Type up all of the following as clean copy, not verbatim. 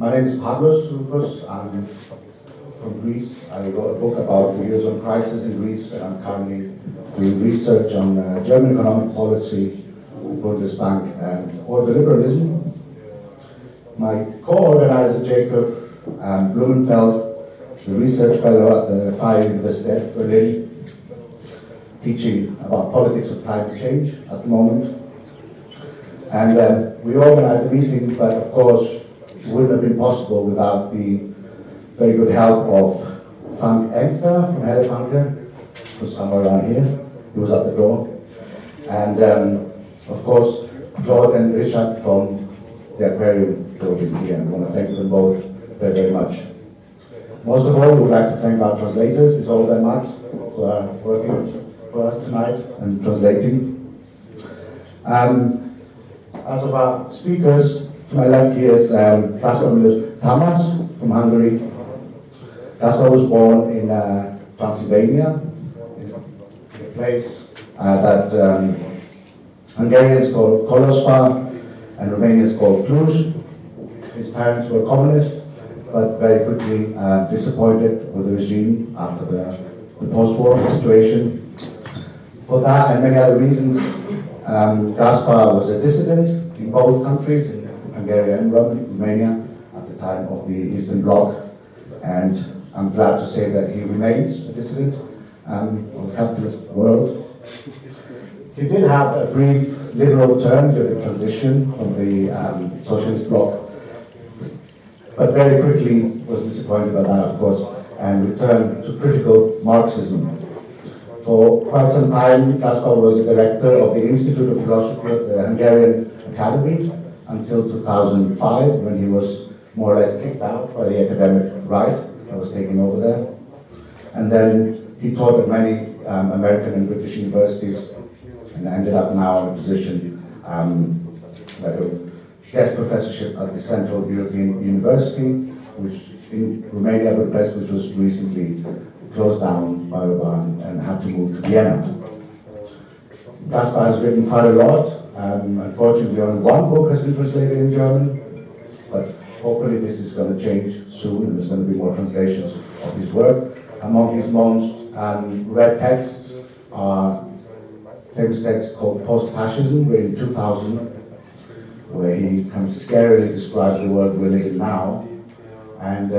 My name is Pagos Rupos. I'm from Greece. I wrote a book about the Eurozone crisis in Greece, and I'm currently doing research on German economic policy, Bundesbank, and ordoliberalism. My co-organizer, Jacob Blumenfeld, is a research fellow at the Freie Universität Berlin, teaching about politics of climate change at the moment. And we organized a meeting, but of course, it wouldn't have been possible without the very good help of Frank Engster from Hellefunker, who's somewhere around here. He was at the door. And of course, Claude and Richard from the aquarium building here. And I want to thank them both very, very much. Most of all, we would like to thank our translators, Isolde and Max, who are working for us tonight and translating. As of our speakers, to my left here is Gáspár Milos Tamas from Hungary. Gáspár was born in Transylvania, in a place that Hungarians call Kolospa and Romanians call Cluj. His parents were communists, but very quickly disappointed with the regime after the post-war situation. For that and many other reasons, Gáspár was a dissident in both countries, in Hungary and Romania, at the time of the Eastern Bloc. And I'm glad to say that he remains a dissident of the capitalist world. He did have a brief liberal term during the transition from the Socialist Bloc, but very quickly was disappointed by that, of course, and returned to critical Marxism. For quite some time, Gáspár was the director of the Institute of Philosophy at the Hungarian Academy until 2005, when he was more or less kicked out by the academic right that was taking over there. And then he taught at many American and British universities and ended up now in a position like a guest professorship at the Central European University, which in Romania, Budapest, which was recently closed down by Orbán and had to move to Vienna. Gáspár has written quite a lot. Unfortunately, only one book has been translated in German, but hopefully this is going to change soon, and there's going to be more translations of his work. Among his most read texts are famous texts called Post-Fascism, written in 2000, where he kind of scarily describes the world we live in now, and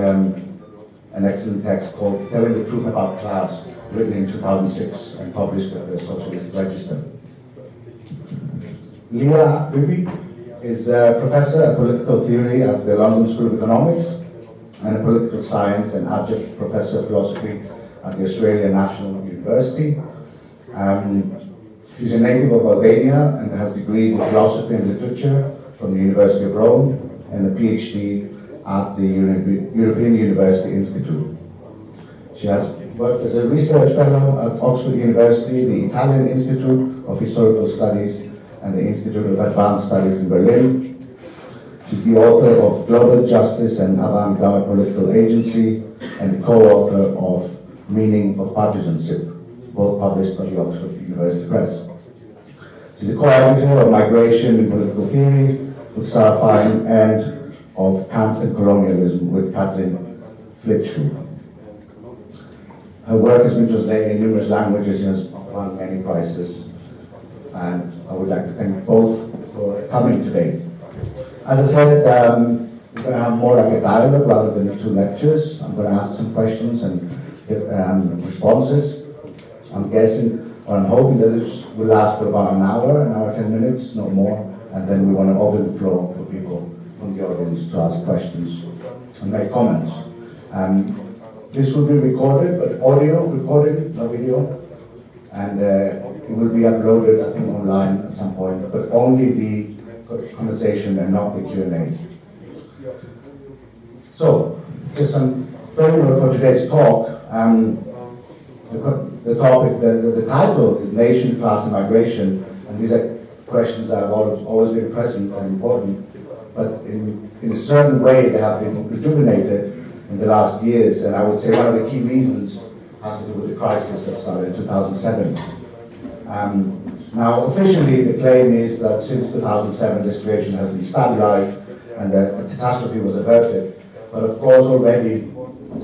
an excellent text called Telling the Truth About Class, written in 2006 and published at the Socialist Register. Lea Ypi is a professor of political theory at the London School of Economics and a political science and adjunct professor of philosophy at the Australian National University. She's a native of Albania and has degrees in philosophy and literature from the University of Rome and a PhD at the European University Institute. She has worked as a research fellow at Oxford University, the Italian Institute of Historical Studies, and the Institute of Advanced Studies in Berlin. She's the author of Global Justice and Avant-Garde Political Agency and co-author of Meaning of Partisanship, both published by the Oxford University Press. She's a co-editor of Migration and Political Theory with Sarah Fine and of Kant and Colonialism with Katrin Flitschuh. Her work has been translated in numerous languages and has won many prizes. And I would like to thank both for coming today. As I said, we're going to have more like a dialogue rather than two lectures. I'm going to ask some questions and give responses. I'm guessing, or I'm hoping that this will last for about an hour, 10 minutes, no more. And then we want to open the floor for people from the audience to ask questions and make comments. This will be recorded, but audio recorded, no video. And it will be uploaded, I think, online at some point, but only the conversation and not the Q&A. So, just some framework for today's talk. The title is Nation, Class, and Migration, and these are questions that have always been present and important, but in a certain way they have been rejuvenated in the last years, and I would say one of the key reasons has to do with the crisis that started in 2007. Now, officially, the claim is that since 2007, the situation has been stabilized and the catastrophe was averted. But of course, already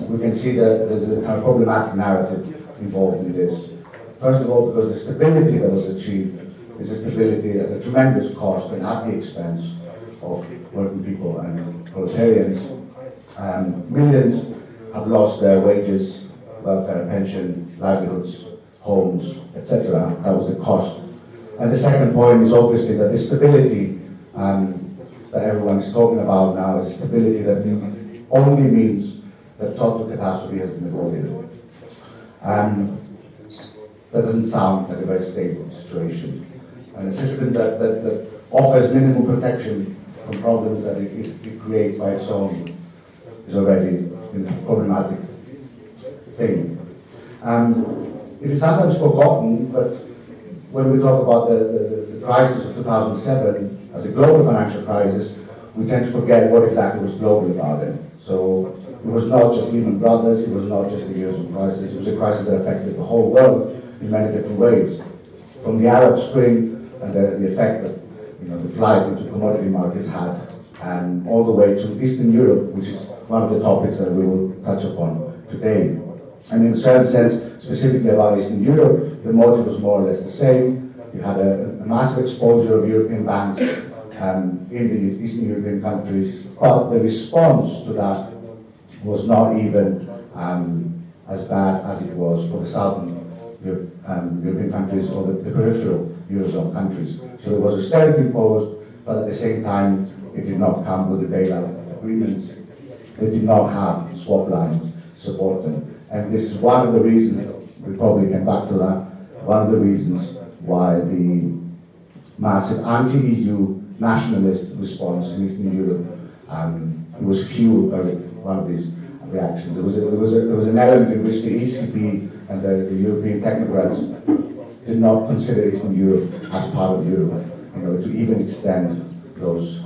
we can see that there's a kind of problematic narrative involved in this. First of all, because the stability that was achieved is a stability at a tremendous cost and at the expense of working people and proletarians. Millions have lost their wages, welfare, pension, livelihoods, homes, etc. That was the cost. And the second point is obviously that the stability that everyone is talking about now is stability that only means that total catastrophe has been avoided. That doesn't sound like a very stable situation. And a system that offers minimal protection from problems that it creates by its own is already a problematic thing. It is sometimes forgotten, but when we talk about the crisis of 2007 as a global financial crisis, we tend to forget what exactly was global about it. So it was not just Lehman Brothers, it was not just the Eurozone crisis, it was a crisis that affected the whole world in many different ways. From the Arab Spring and the effect that the flight into commodity markets had, and all the way to Eastern Europe, which is one of the topics that we will touch upon today. And in a certain sense, specifically about Eastern Europe, the motive was more or less the same. You had a massive exposure of European banks in the Eastern European countries, but the response to that was not even as bad as it was for the Southern European countries or the peripheral Eurozone countries. So there was austerity imposed, but at the same time, it did not come with the bailout agreements. They did not have swap lines to support them. And this is one of the reasons, we probably came back to that, one of the reasons why the massive anti-EU nationalist response in Eastern Europe was fueled by one of these reactions. There was an element in which the ECB and the European technocrats did not consider Eastern Europe as part of Europe, to even extend those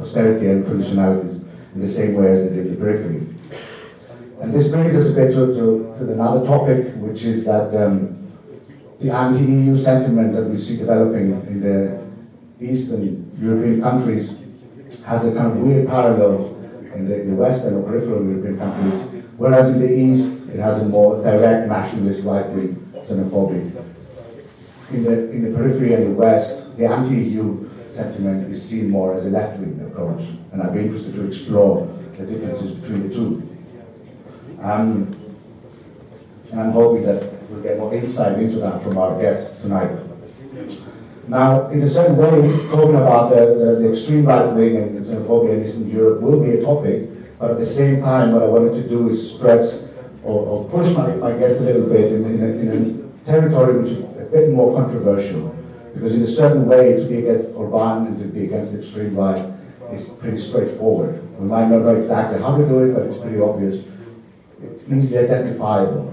austerity and conditionalities in the same way as they did the periphery. And this brings us a bit to another topic, which is that the anti-EU sentiment that we see developing in the Eastern European countries has a kind of weird parallel in the Western or peripheral European countries, whereas in the East, it has a more direct nationalist, right-wing, xenophobic. In the periphery and the West, the anti-EU sentiment is seen more as a left-wing approach, and I'd be interested to explore the differences between the two. And I'm hoping that we'll get more insight into that from our guests tonight. Now, in a certain way, talking about the extreme right-wing and xenophobia in Eastern Europe will be a topic, but at the same time, what I wanted to do is stress or push my guests a little bit in a territory which is a bit more controversial, because in a certain way to be against Orbán and to be against the extreme right is pretty straightforward. We might not know exactly how to do it, but it's pretty obvious. It's easily identifiable.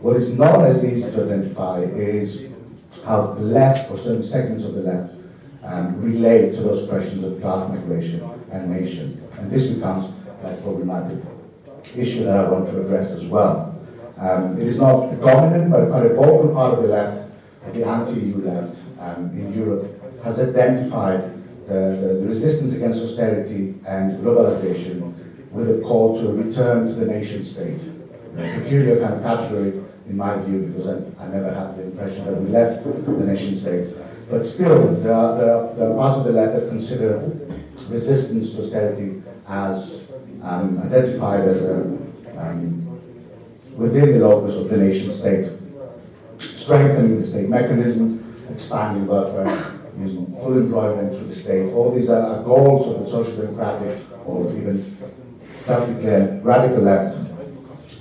What is not as easy to identify is how the left, or certain segments of the left, relate to those questions of class migration and nation. And this becomes a problematic issue that I want to address as well. It is not the dominant, but quite a vocal part of the left, the anti-EU left in Europe, has identified the resistance against austerity and globalization with a call to return to the nation state. A peculiar kind of category, in my view, because I never had the impression that we left the nation state. But still, there are parts of the left that consider resistance to austerity as identified as within the locus of the nation state, strengthening the state mechanism, expanding welfare, using full employment through the state. All these are goals of the social democratic or even self-declared radical left.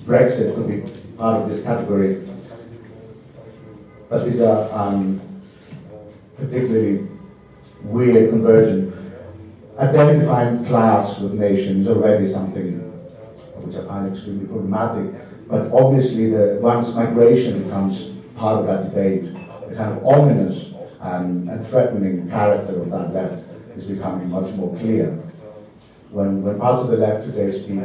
Brexit could be part of this category. But these are particularly weird conversion. Identifying class with nation is already something which I find extremely problematic, but obviously once migration becomes part of that debate, the kind of ominous and threatening character of that left is becoming much more clear. When parts of the left today speak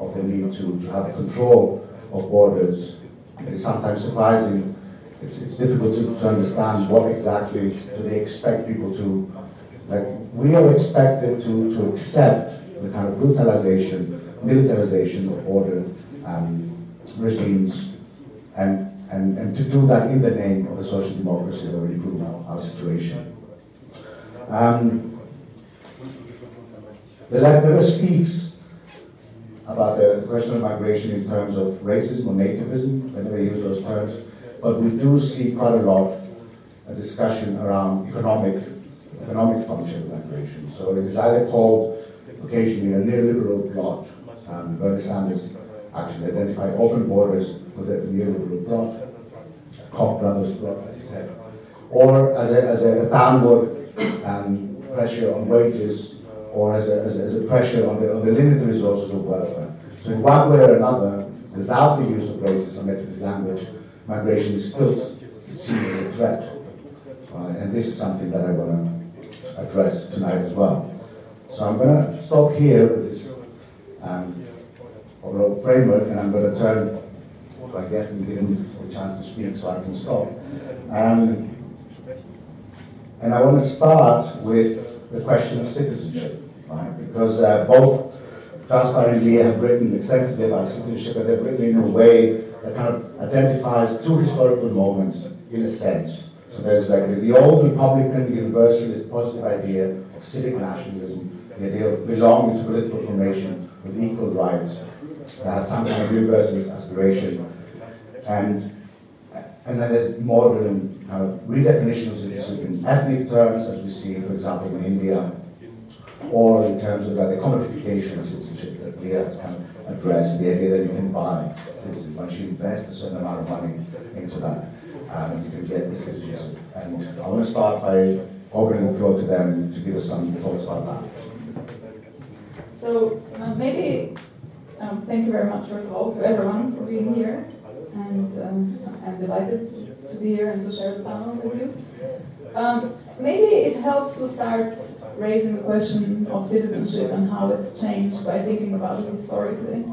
of the need to have control of borders, it is sometimes surprising. It's difficult to understand what exactly do they expect people to Like, we are expected to accept the kind of brutalization, militarization of order regimes, and to do that in the name of a social democracy that will improve our situation. The left never speaks about the question of migration in terms of racism or nativism. They never use those terms. But we do see quite a lot of discussion around economic function of migration. So it is either called occasionally a neoliberal plot. Bernie Sanders actually identified open borders with a neoliberal plot, a Koch brothers plot, as he said, or as a downward pressure on wages, or as a pressure on the limited resources of welfare. So in one way or another, without the use of racist or nativist language, migration is still seen as a threat. And this is something that I want to address tonight as well. So I'm going to stop here with this overall framework, and I'm going to turn to, I guess, and give him a chance to speak so I can stop. And I want to start with the question of citizenship, right? Because both Gáspár and Lea have written extensively about citizenship, and they've written in a way that kind of identifies two historical moments, in a sense. So there's like the old Republican universalist positive idea of civic nationalism, the idea of belonging to political formation with equal rights, that had some kind of universalist aspiration. And then there's modern kind of redefinition of citizenship in ethnic terms, as we see, for example, in India, or in terms of the commodification of citizenship that Lea has kind of addressed, the idea that you can buy citizenship. Once you invest a certain amount of money into that, you can get the citizenship. And I want to start by opening the floor to them to give us some thoughts about that. So maybe, thank you very much, first of all, to everyone for being here. And I'm delighted to be here and to share the panel with you. Maybe it helps to start raising the question of citizenship and how it's changed by thinking about it historically.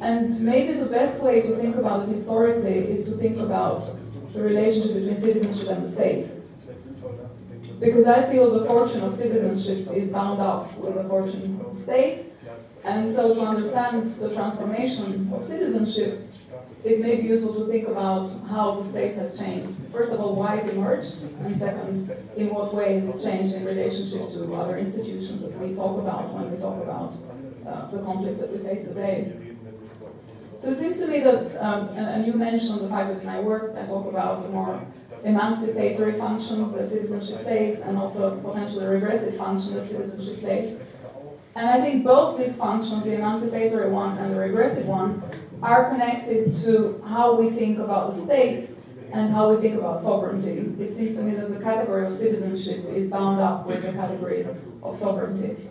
And maybe the best way to think about it historically is to think about the relationship between citizenship and the state. Because I feel the fortune of citizenship is bound up with the fortune of the state. And so to understand the transformation of citizenship, it may be useful to think about how the state has changed. First of all, why it emerged, and second, in what ways it changed in relationship to other institutions that we talk about when we talk about the conflicts that we face today. So it seems to me that, and you mentioned the fact that in my work I talk about the more emancipatory function that citizenship plays, and also potentially regressive function that citizenship plays. And I think both these functions, the emancipatory one and the regressive one, are connected to how we think about the state and how we think about sovereignty. It seems to me that the category of citizenship is bound up with the category of sovereignty.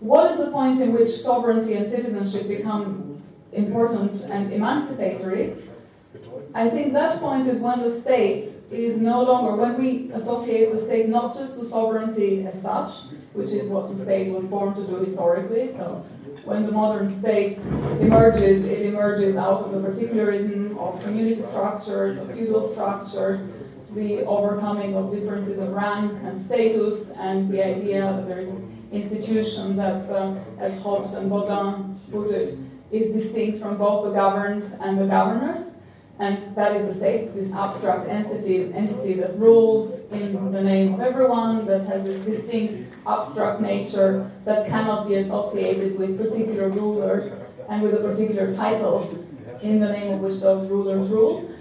What is the point in which sovereignty and citizenship become important and emancipatory? I think that point is when the state is no longer, when we associate the state not just to sovereignty as such, which is what the state was born to do historically. So when the modern state emerges, it emerges out of the particularism of community structures, of feudal structures, the overcoming of differences of rank and status, and the idea that there is an institution that, as Hobbes and Baudin put it, is distinct from both the governed and the governors. And that is the state, this abstract entity that rules in the name of everyone, that has this distinct abstract nature that cannot be associated with particular rulers and with the particular titles in the name of which those rulers rule.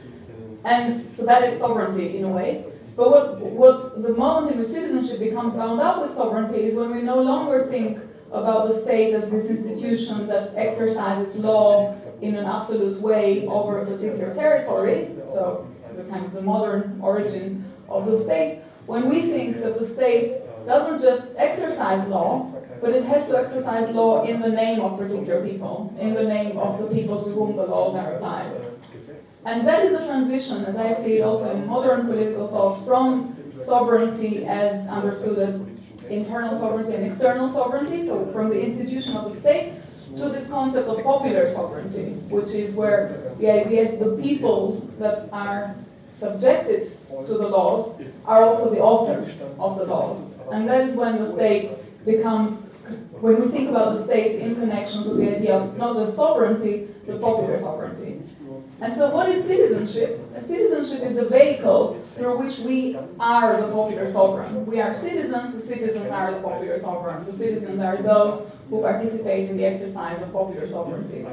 And so that is sovereignty in a way. But what the moment in which citizenship becomes bound up with sovereignty is when we no longer think about the state as this institution that exercises law in an absolute way over a particular territory, so that's kind of the modern origin of the state, when we think that the state doesn't just exercise law, but it has to exercise law in the name of particular people, in the name of the people to whom the laws are applied. And that is the transition, as I see it also in modern political thought, from sovereignty as understood as internal sovereignty and external sovereignty, so from the institution of the state, to this concept of popular sovereignty, which is where the idea is the people that are subjected to the laws are also the authors of the laws. And that is when the state becomes, when we think about the state in connection to the idea of not just sovereignty, but popular sovereignty. And so what is citizenship? Citizenship is the vehicle through which we are the popular sovereign. We are citizens, the citizens are the popular sovereign. The citizens are those who participate in the exercise of popular sovereignty.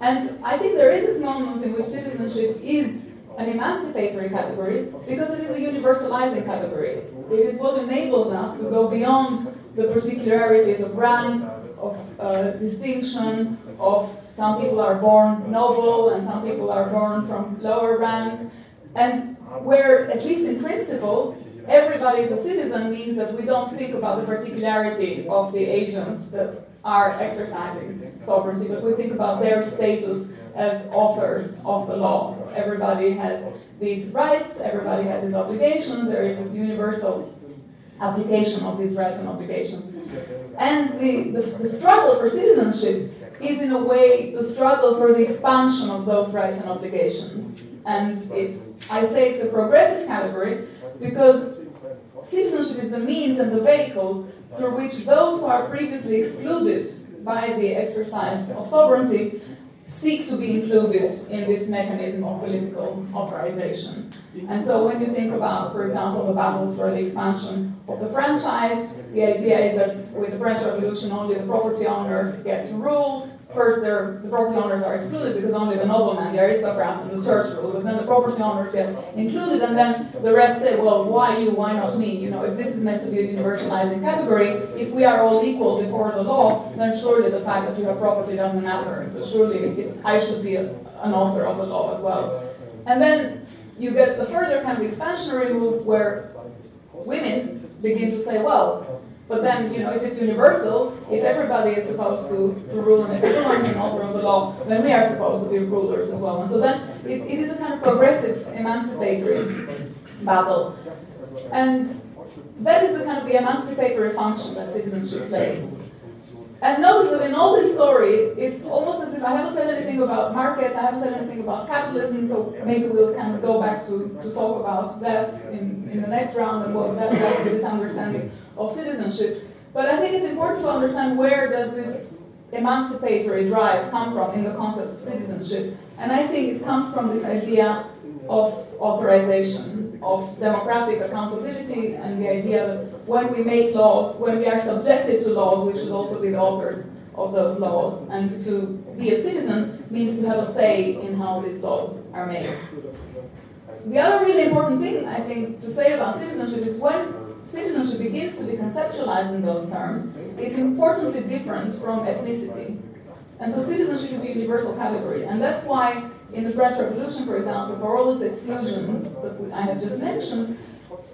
And I think there is this moment in which citizenship is an emancipatory category because it is a universalizing category. It is what enables us to go beyond the particularities of rank, of distinction, of some people are born noble and some people are born from lower rank, and where, at least in principle, everybody is a citizen means that we don't think about the particularity of the agents that are exercising sovereignty, but we think about their status as authors of the law. So everybody has these rights, everybody has these obligations, there is this universal application of these rights and obligations. And the struggle for citizenship is in a way the struggle for the expansion of those rights and obligations. And it's, I say it's a progressive category because citizenship is the means and the vehicle through which those who are previously excluded by the exercise of sovereignty seek to be included in this mechanism of political authorization. And so when you think about, for example, the battles for the expansion of the franchise, the idea is that with the French Revolution only the property owners get to rule. First, the property owners are excluded because only the noblemen, the aristocrats, and the church rule, but then the property owners get included, and then the rest say, well, why you, why not me? You know, if this is meant to be a universalizing category, if we are all equal before the law, then surely the fact that you have property doesn't matter. So surely it's, I should be an author of the law as well. And then you get the further kind of expansionary move where women begin to say, well, but then, you know, if it's universal, if everybody is supposed to rule and everyone is an author of the law, then we are supposed to be rulers as well. And so then it is a kind of progressive, emancipatory battle. And that is the kind of the emancipatory function that citizenship plays. And notice that in all this story, it's almost as if I haven't said anything about markets, I haven't said anything about capitalism, so maybe we'll kind of go back to talk about that in the next round and what that does to this understanding of citizenship. But I think it's important to understand where does this emancipatory drive come from in the concept of citizenship. And I think it comes from this idea of authorization, of democratic accountability, and the idea that when we make laws, when we are subjected to laws, we should also be the authors of those laws. And to be a citizen means to have a say in how these laws are made. The other really important thing, I think, to say about citizenship is when citizenship begins to be conceptualized in those terms, it's importantly different from ethnicity. And so citizenship is a universal category. And that's why in the French Revolution, for example, for all its exclusions that I have just mentioned,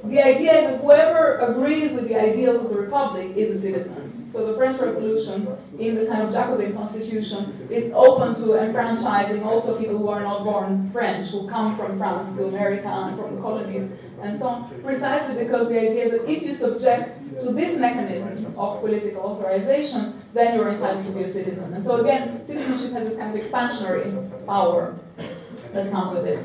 the idea is that whoever agrees with the ideals of the Republic is a citizen. So the French Revolution, in the kind of Jacobin constitution, it's open to enfranchising also people who are not born French, who come from France to America and from the colonies, and so on, precisely because the idea is that if you subject to this mechanism of political authorization, then you're entitled to be a citizen. And so again, citizenship has this kind of expansionary power that comes with it.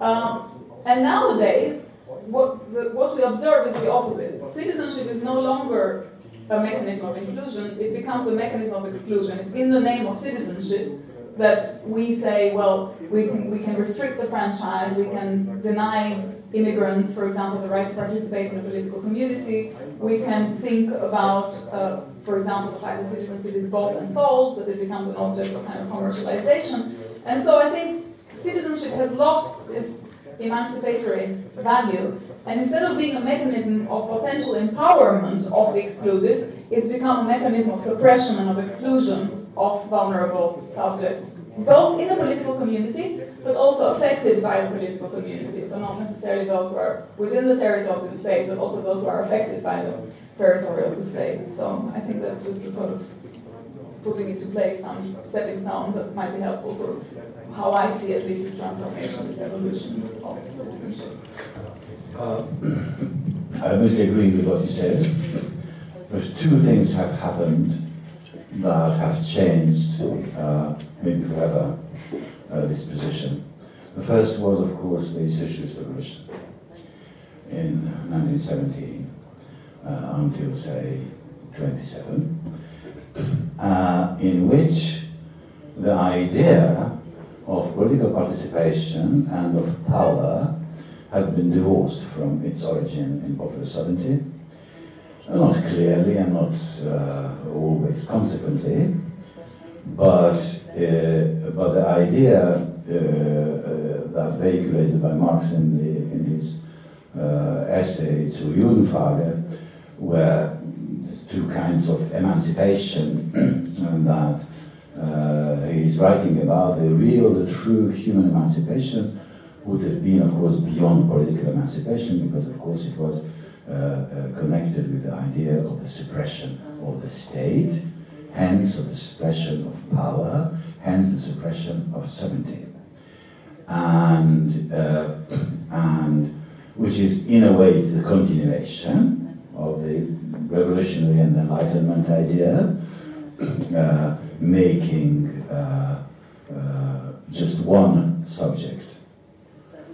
And nowadays, what we observe is the opposite. Citizenship is no longer a mechanism of inclusion, it becomes a mechanism of exclusion. It's in the name of citizenship that we say, well, we can restrict the franchise, we can deny immigrants, for example, the right to participate in the political community. We can think about, for example, the fact that citizenship is bought and sold, that it becomes an object of kind of commercialization. And so I think citizenship has lost its emancipatory value. And instead of being a mechanism of potential empowerment of the excluded, it's become a mechanism of suppression and of exclusion of vulnerable subjects, both in a political community, but also affected by the political community. So not necessarily those who are within the territory of the state, but also those who are affected by the territory of the state. So I think that's just a sort of putting into place some stepping stones that might be helpful for how I see at least this transformation, this evolution of citizenship. I mostly agree with what you said. But two things have happened that have changed maybe forever this position. The first was, of course, the Socialist Revolution in 1917 until, say, 27, in which the idea of political participation and of power have been divorced from its origin in popular sovereignty, not clearly and not always consequently, but the idea that vehiculated by Marx in his essay zur Judenfrage, where two kinds of emancipation and that he's writing about, the real, the true human emancipation would have been, of course, beyond political emancipation, because, of course, it was connected with the idea of the suppression of the state, hence of the suppression of power, hence the suppression of sovereignty. And which is, in a way, the continuation of the revolutionary and enlightenment idea, making just one subject.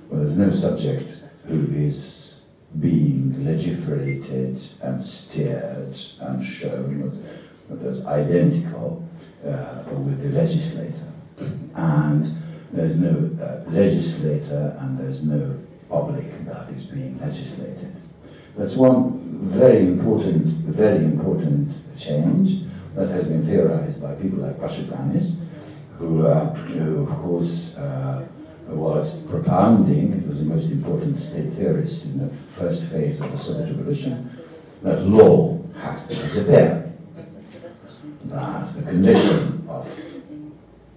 Well, there's no subject who is being legiferated and steered and shown as identical with the legislator. And there's no legislator and there's no public that is being legislated. That's one very important change that has been theorized by people like Pashukanis, who of course, was propounding, it was the most important state theorist in the first phase of the Soviet Revolution, that law has to disappear, that the condition of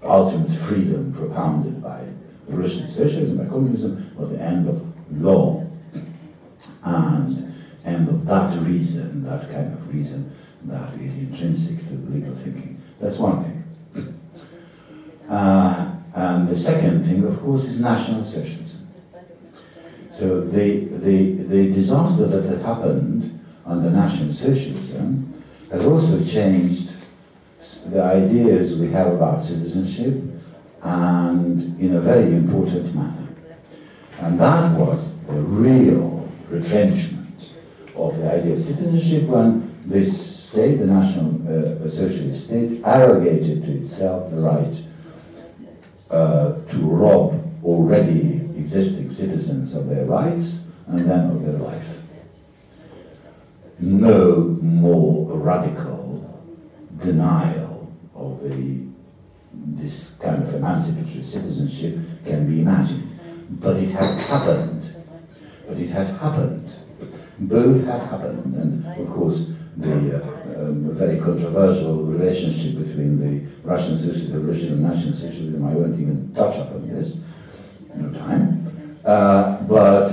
ultimate freedom propounded by Russian socialism, by communism, was the end of law, and end of that reason, that kind of reason that is intrinsic to legal thinking. That's one thing. And the second thing, of course, is National Socialism. So the disaster that had happened under National Socialism has also changed the ideas we have about citizenship, and in a very important manner. And that was the real retrenchment of the idea of citizenship when this state, the National Socialist State, arrogated to itself the right to rob already existing citizens of their rights and then of their life. No more radical denial of this kind of emancipatory citizenship can be imagined. But it had happened. But it had happened. Both have happened. And of course, the very controversial relationship between the Russian Socialist Revolution and National Socialism, I won't even touch upon this, no time. But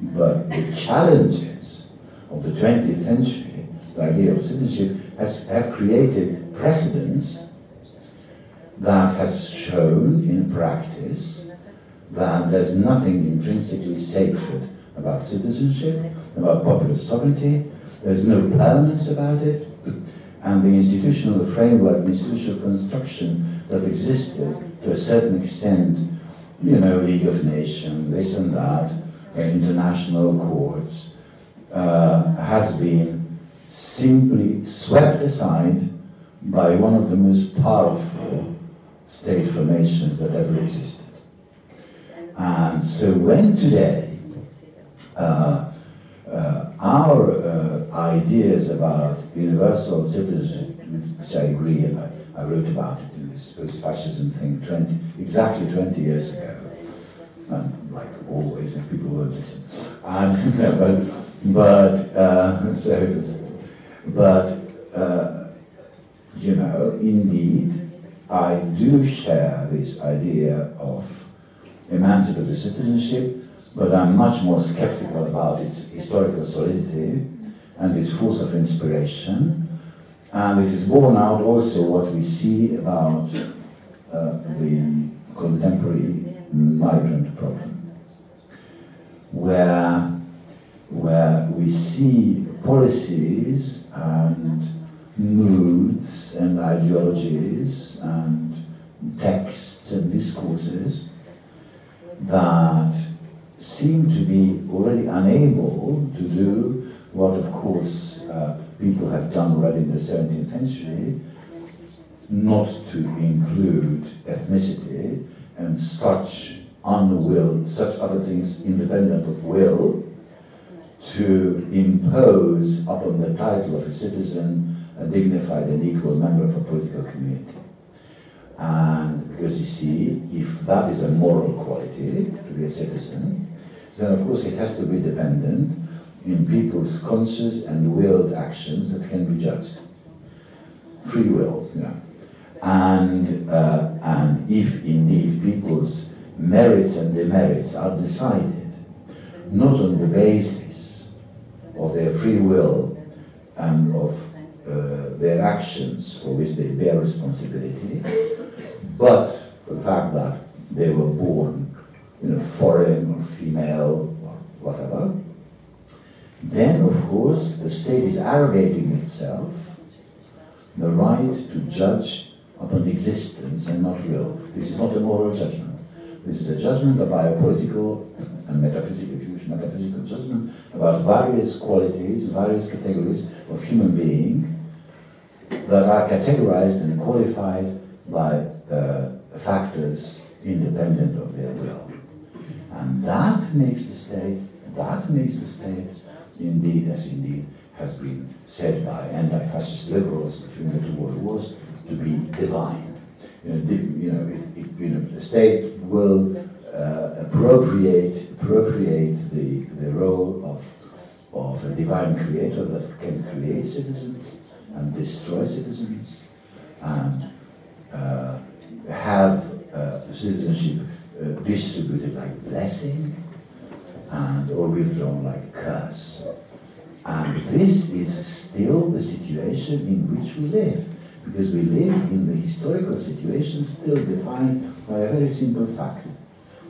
the challenges of the 20th century, the idea of citizenship, have created precedents that has shown in practice that there's nothing intrinsically sacred about citizenship, about popular sovereignty. There's no permanence about it, and the institutional framework, the institutional construction that existed to a certain extent, you know, League of Nations, this and that, international courts, has been simply swept aside by one of the most powerful state formations that ever existed. And so when today, our ideas about universal citizenship, which I agree, and I wrote about it in this Post-Fascism thing exactly 20 years ago, and like always, and people won't listen. You know, indeed, I do share this idea of emancipatory citizenship, but I'm much more skeptical about its historical solidity and its force of inspiration. And this is borne out also what we see about the contemporary migrant problem, where we see policies and moods and ideologies and texts texts and discourses that seem to be already unable to do what, of course, people have done already in the 17th century, not to include ethnicity and such unwill, such other things independent of will, to impose upon the title of a citizen a dignified and equal member of a political community. And because you see, if that is a moral quality, to be a citizen, then of course it has to be dependent in people's conscious and willed actions that can be judged. Free will, you know. And if indeed people's merits and demerits are decided not on the basis of their free will and of their actions for which they bear responsibility, but for the fact that they were born, you know, foreign or female or whatever, then of course the state is arrogating itself the right to judge upon existence and not will. This is not a moral judgment. This is a judgment, a biopolitical and metaphysical, if you wish, metaphysical judgment about various qualities, various categories of human being that are categorized and qualified by factors independent of their will. And that makes the state, indeed, as indeed has been said by anti-fascist liberals between the two world wars, to be divine. The state will appropriate the role of a divine creator that can create citizens and destroy citizens, and have citizenship distributed like blessing and or withdrawn like curse. And this is still the situation in which we live, because we live in the historical situation still defined by a very simple fact,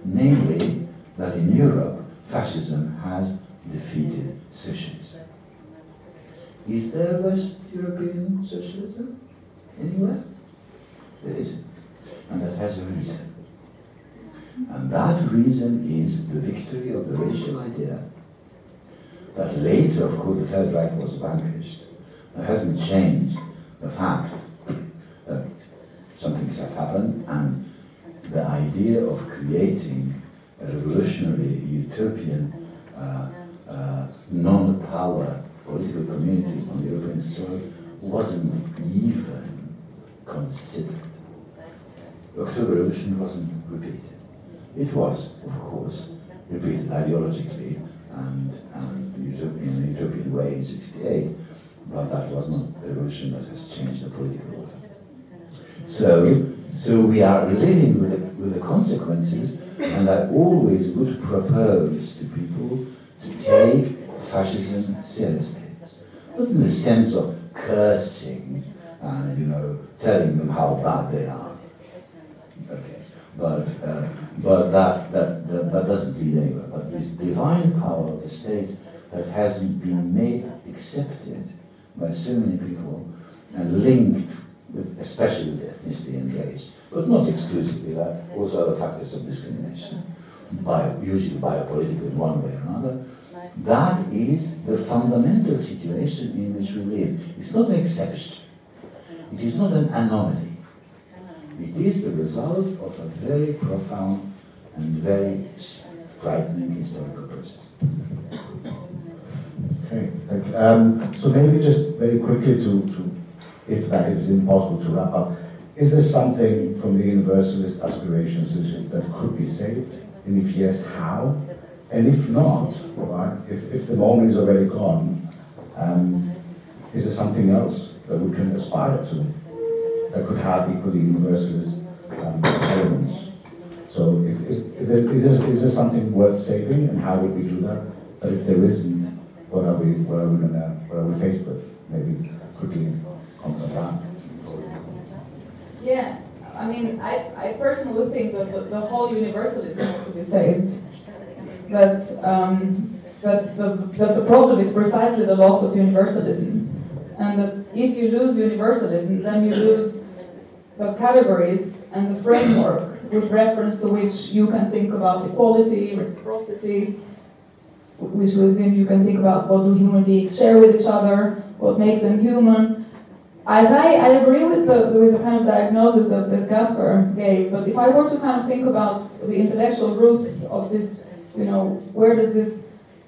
namely that in Europe fascism has defeated socialism. Is there West European socialism anywhere? There isn't. And that has a reason. And that reason is the victory of the racial idea that later, of course, the Third Reich was vanquished. That hasn't changed the fact that some things have happened, and the idea of creating a revolutionary, utopian, non-power political communities on the European soil wasn't even considered. The October Revolution wasn't repeated. It was, of course, repeated ideologically and in a utopian way in '68, but that was not the revolution that has changed the political order. So we are living with the consequences, and I always would propose to people to take fascism seriously. Not in the sense of cursing and, you know, telling them how bad they are. Okay. But that doesn't lead anywhere. But this divine power of the state that hasn't been made accepted by so many people and linked with, especially with ethnicity and race, but not exclusively that, also other factors of discrimination, usually biopolitical in one way or another. That is the fundamental situation in which we live. It's not an exception. It is not an anomaly. It is the result of a very profound and very frightening historical process. Okay, thank you. So maybe just very quickly to if that is impossible to wrap up, is there something from the universalist aspirations that could be saved? And if yes, how? And if not, right, if the moment is already gone, is there something else that we can aspire to that could have equally universalist elements? So is there something worth saving, and how would we do that? But if there isn't, what are we faced with? Maybe quickly comment on that. Yeah, I mean, I personally think that the whole universalism has to be saved. But the problem is precisely the loss of universalism, and that if you lose universalism, then you lose the categories and the framework with reference to which you can think about equality, reciprocity, which within you can think about what do human beings share with each other, what makes them human. As I agree with the kind of diagnosis that Gáspár gave, but if I were to kind of think about the intellectual roots of this, you know, where does this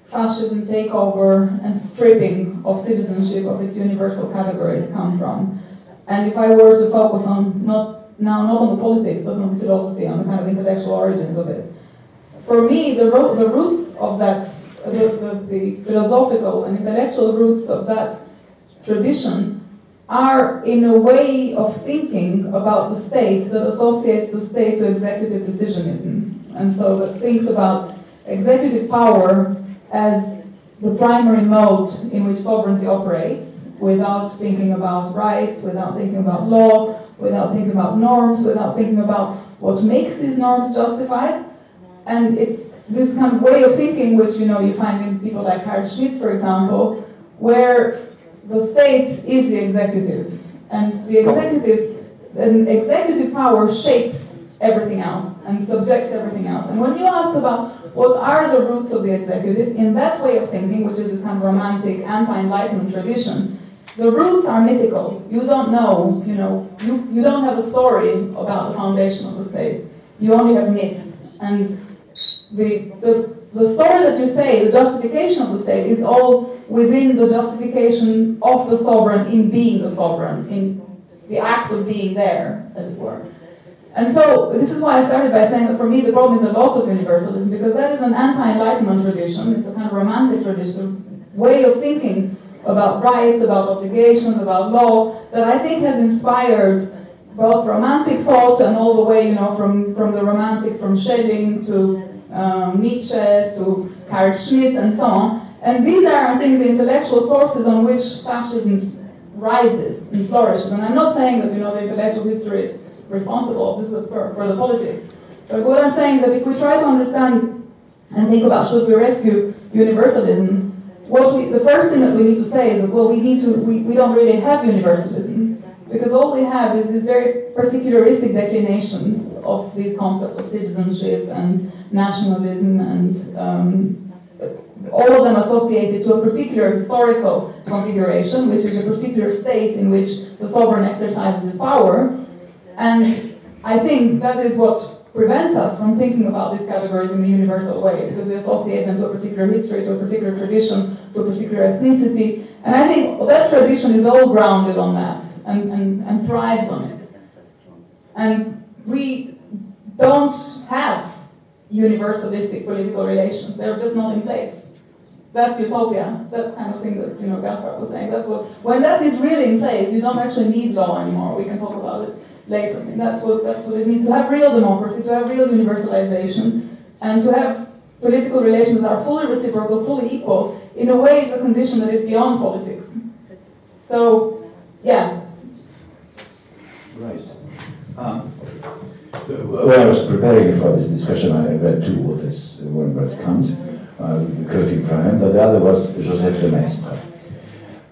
fascism takeover and stripping of citizenship of its universal categories come from? And if I were to focus on not on the politics, but on the philosophy, on the kind of intellectual origins of it. For me, the roots of that, the philosophical and intellectual roots of that tradition are in a way of thinking about the state that associates the state to executive decisionism. And so that thinks about executive power as the primary mode in which sovereignty operates, without thinking about rights, without thinking about law, without thinking about norms, without thinking about what makes these norms justified. And it's this kind of way of thinking which, you know, you find in people like Carl Schmitt, for example, where the state is the executive, and executive power shapes everything else and subjects everything else. And when you ask about what are the roots of the executive, in that way of thinking, which is this kind of romantic anti-enlightenment tradition, the roots are mythical. You don't know, you know, you don't have a story about the foundation of the state. You only have myth. And the story that you say, the justification of the state, is all within the justification of the sovereign in being the sovereign, in the act of being there, as it were. And so, this is why I started by saying that for me the problem is the loss of universalism, because that is an anti-enlightenment tradition. It's a kind of romantic tradition, way of thinking about rights, about obligations, about law, that I think has inspired both romantic thought and all the way, you know, from the romantics, from Schelling to Nietzsche to Carl Schmitt and so on. And these are, I think, the intellectual sources on which fascism rises and flourishes. And I'm not saying that, you know, the intellectual history is responsible for the politics. But what I'm saying is that if we try to understand and think about should we rescue universalism, the first thing that we need to say is that, well, we don't really have universalism, because all we have is these very particularistic declinations of these concepts of citizenship and nationalism and all of them associated to a particular historical configuration, which is a particular state in which the sovereign exercises his power. And I think that is what prevents us from thinking about these categories in the universal way, because we associate them to a particular history, to a particular tradition, to a particular ethnicity. And I think that tradition is all grounded on that and thrives on it. And we don't have universalistic political relations. They're just not in place. That's utopia. That's the kind of thing that, you know, Gáspár was saying. That's what, when that is really in place, you don't actually need law anymore. We can talk about it later. I mean, that's what it means to have real democracy, to have real universalization, and to have political relations that are fully reciprocal, fully equal. In a way, it's a condition that is beyond politics. So, yeah. Right. When I was preparing for this discussion, I read two authors. One was Kant, quoting from him, but the other was Joseph de Maistre.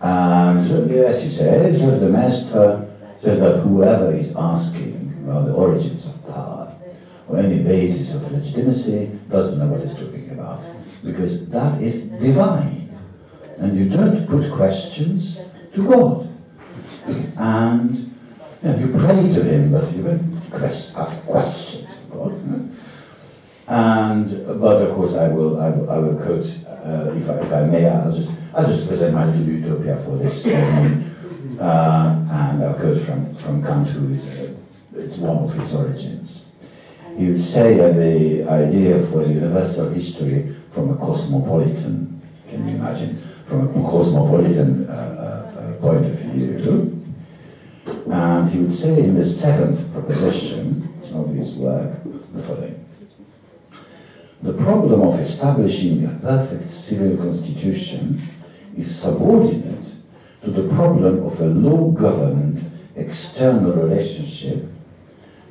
And as you said, Joseph de Maistre says that whoever is asking about the origins of power or any basis of legitimacy doesn't know what he's talking about, because that is divine, and you don't put questions to God, and you pray to him, but you don't ask questions to God. But of course, I will quote, if I may, I'll just present my little utopia for this. And I'll quote from Kant, who is it's one of his origins. He would say that the idea for the universal history from a cosmopolitan, can you imagine, from a cosmopolitan point of view. And he would say in the seventh proposition of his work the following: the problem of establishing a perfect civil constitution is subordinate to the problem of a law-governed external relationship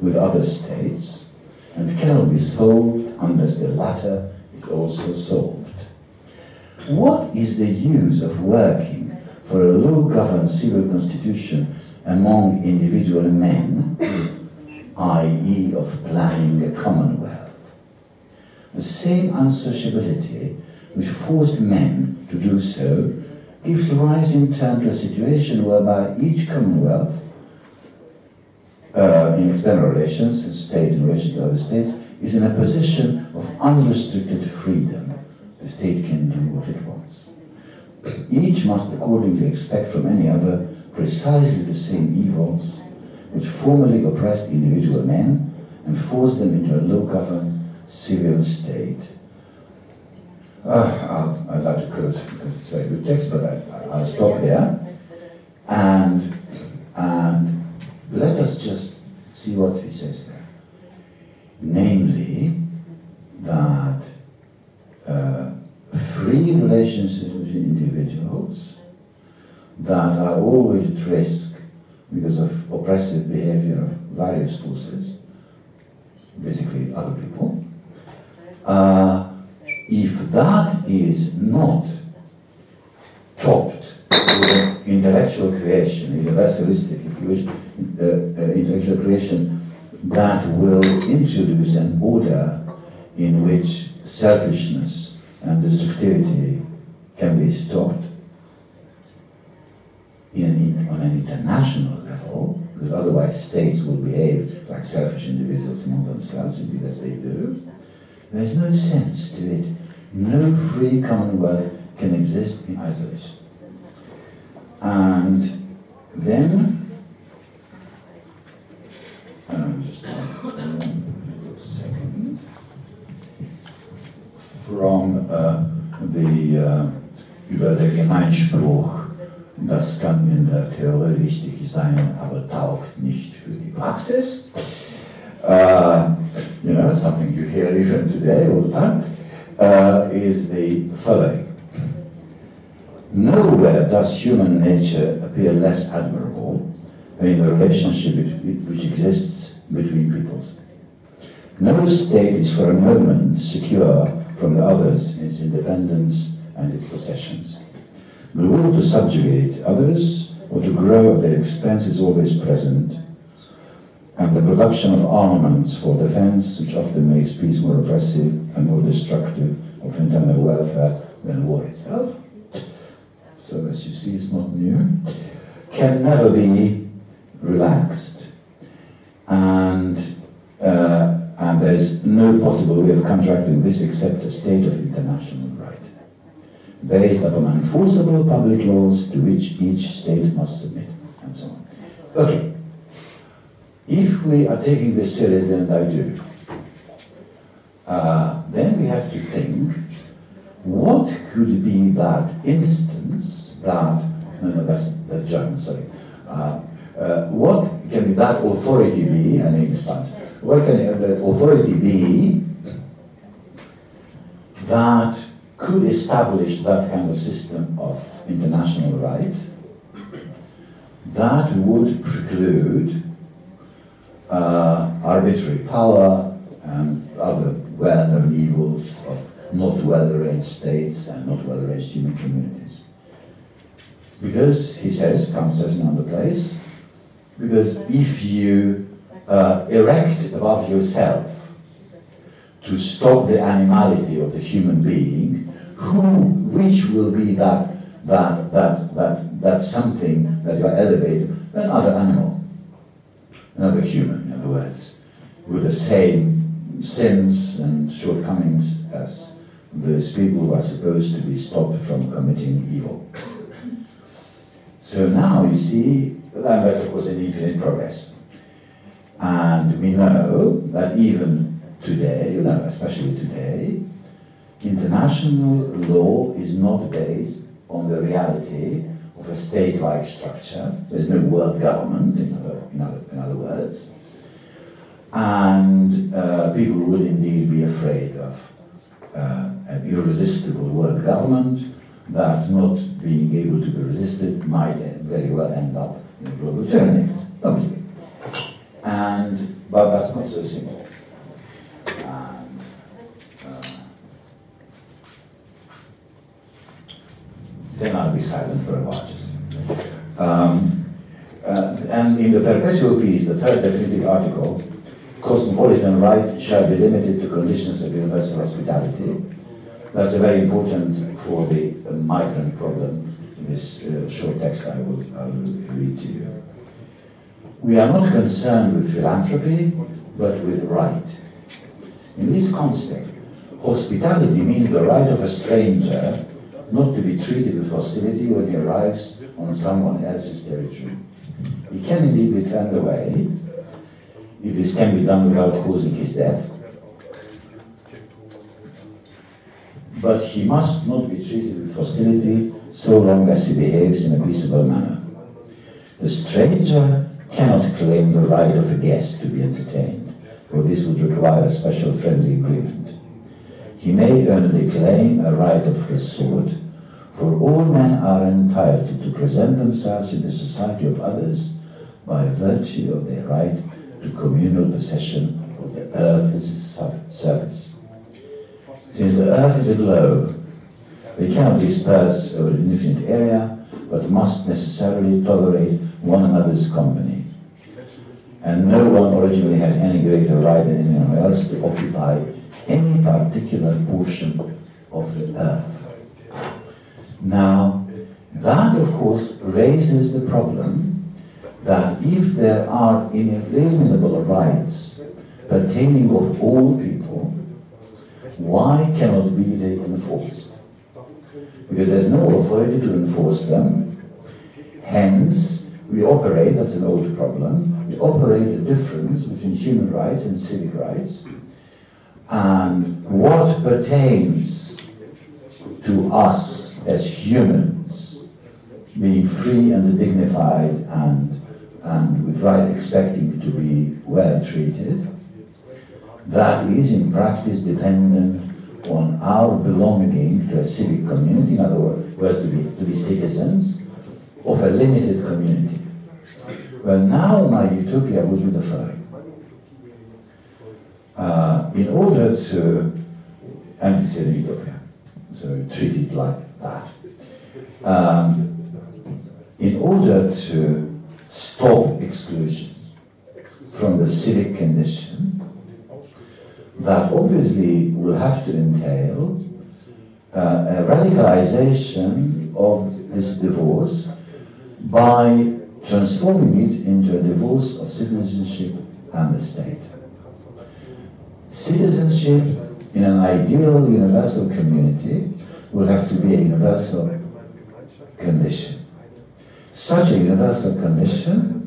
with other states, and cannot be solved unless the latter is also solved. What is the use of working for a law-governed civil constitution among individual men i.e. of planning a commonwealth. The same unsociability which forced men to do so gives rise in turn to a situation whereby each commonwealth, in external relations, states in relation to other states, is in a position of unrestricted freedom. The state can do what it wants. Each must accordingly expect from any other precisely the same evils which formerly oppressed individual men and forced them into a low-governed civil state. I'd like to quote, because it's a very good text, but I'll stop there. And let us just see what he says there. Namely, that free relationships between individuals that are always at risk because of oppressive behavior of various forces, basically other people, if that is not topped with intellectual creation, universalistic, if you wish, intellectual creation that will introduce an order in which selfishness and destructivity can be stopped on an international level, because otherwise states will behave like selfish individuals among themselves, indeed as they do. There is no sense to it. No free commonwealth can exist in isolation. And then, just one second, from über den Gemeinspruch, das kann in der Theorie wichtig sein, aber taugt nicht für die Praxis. You know, something you hear even today all the time, is the following. Nowhere does human nature appear less admirable than in the relationship which exists between peoples. No state is for a moment secure from the others in its independence and its possessions. The will to subjugate others or to grow at their expense is always present, and the production of armaments for defense, which often makes peace more oppressive and more destructive of internal welfare than war itself, so as you see it's not new, can never be relaxed. And there's no possible way of contracting this except a state of international right, based upon enforceable public laws to which each state must submit, and so on. Okay. If we are taking this seriously, and I do, then we have to think, what could be that instance that, no, that's the German, sorry. What can that authority be, an instance, what can that authority be that could establish that kind of system of international right that would preclude arbitrary power and other well-known evils of not well-arranged states and not well-arranged human communities? Because, he says, Kant says in another place, because if you erect above yourself to stop the animality of the human being, which will be that something that you are elevated, another animal, another human, in other words, with the same sins and shortcomings as those people who are supposed to be stopped from committing evil. So now you see, and that's of course an infinite progress. And we know that even today, you know, especially today, international law is not based on the reality of a state-like structure. There's no world government, in other words. And people would indeed be afraid of an irresistible world government that, not being able to be resisted, might very well end up in a global tyranny, obviously. But that's not so simple. Then I'll be silent for a while. And in the Perpetual Peace, the third definitive article, cosmopolitan right shall be limited to conditions of universal hospitality. That's very important for the migrant problem. This short text I will read to you. We are not concerned with philanthropy, but with right. In this context, hospitality means the right of a stranger not to be treated with hostility when he arrives on someone else's territory. He can indeed be turned away, if this can be done without causing his death, but he must not be treated with hostility so long as he behaves in a peaceable manner. The stranger cannot claim the right of a guest to be entertained, for this would require a special friendly agreement. He may only claim a right of his sort, for all men are entitled to present themselves in the society of others by virtue of their right to communal possession of the earth as its service. Since the earth is a globe, they cannot disperse over an infinite area, but must necessarily tolerate one another's company. And no one originally has any greater right than anyone else to occupy any particular portion of the earth. Now, that of course raises the problem that if there are inalienable rights pertaining of all people, why cannot be they enforced? Because there's no authority to enforce them. Hence, we operate, that's an old problem, we operate the difference between human rights and civic rights, and what pertains to us as humans, being free and dignified and with right expecting to be well treated, that is in practice dependent on our belonging to a civic community, in other words, to be citizens of a limited community. Well, now my utopia would be the following. In order to, and it's a utopia, so treat it like that. In order to stop exclusion from the civic condition, that obviously will have to entail a radicalization of this divorce by transforming it into a divorce of citizenship and the state. Citizenship in an ideal universal community will have to be a universal condition. Such a universal condition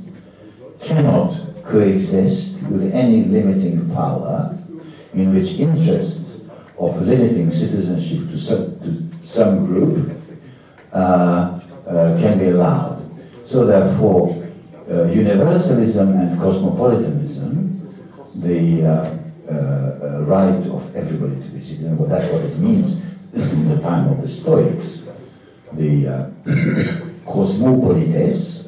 cannot coexist with any limiting power in which interests of limiting citizenship to some group can be allowed. So therefore, universalism and cosmopolitanism, the right of everybody to be citizen, well, that's what it means in the time of the Stoics. The cosmopolites,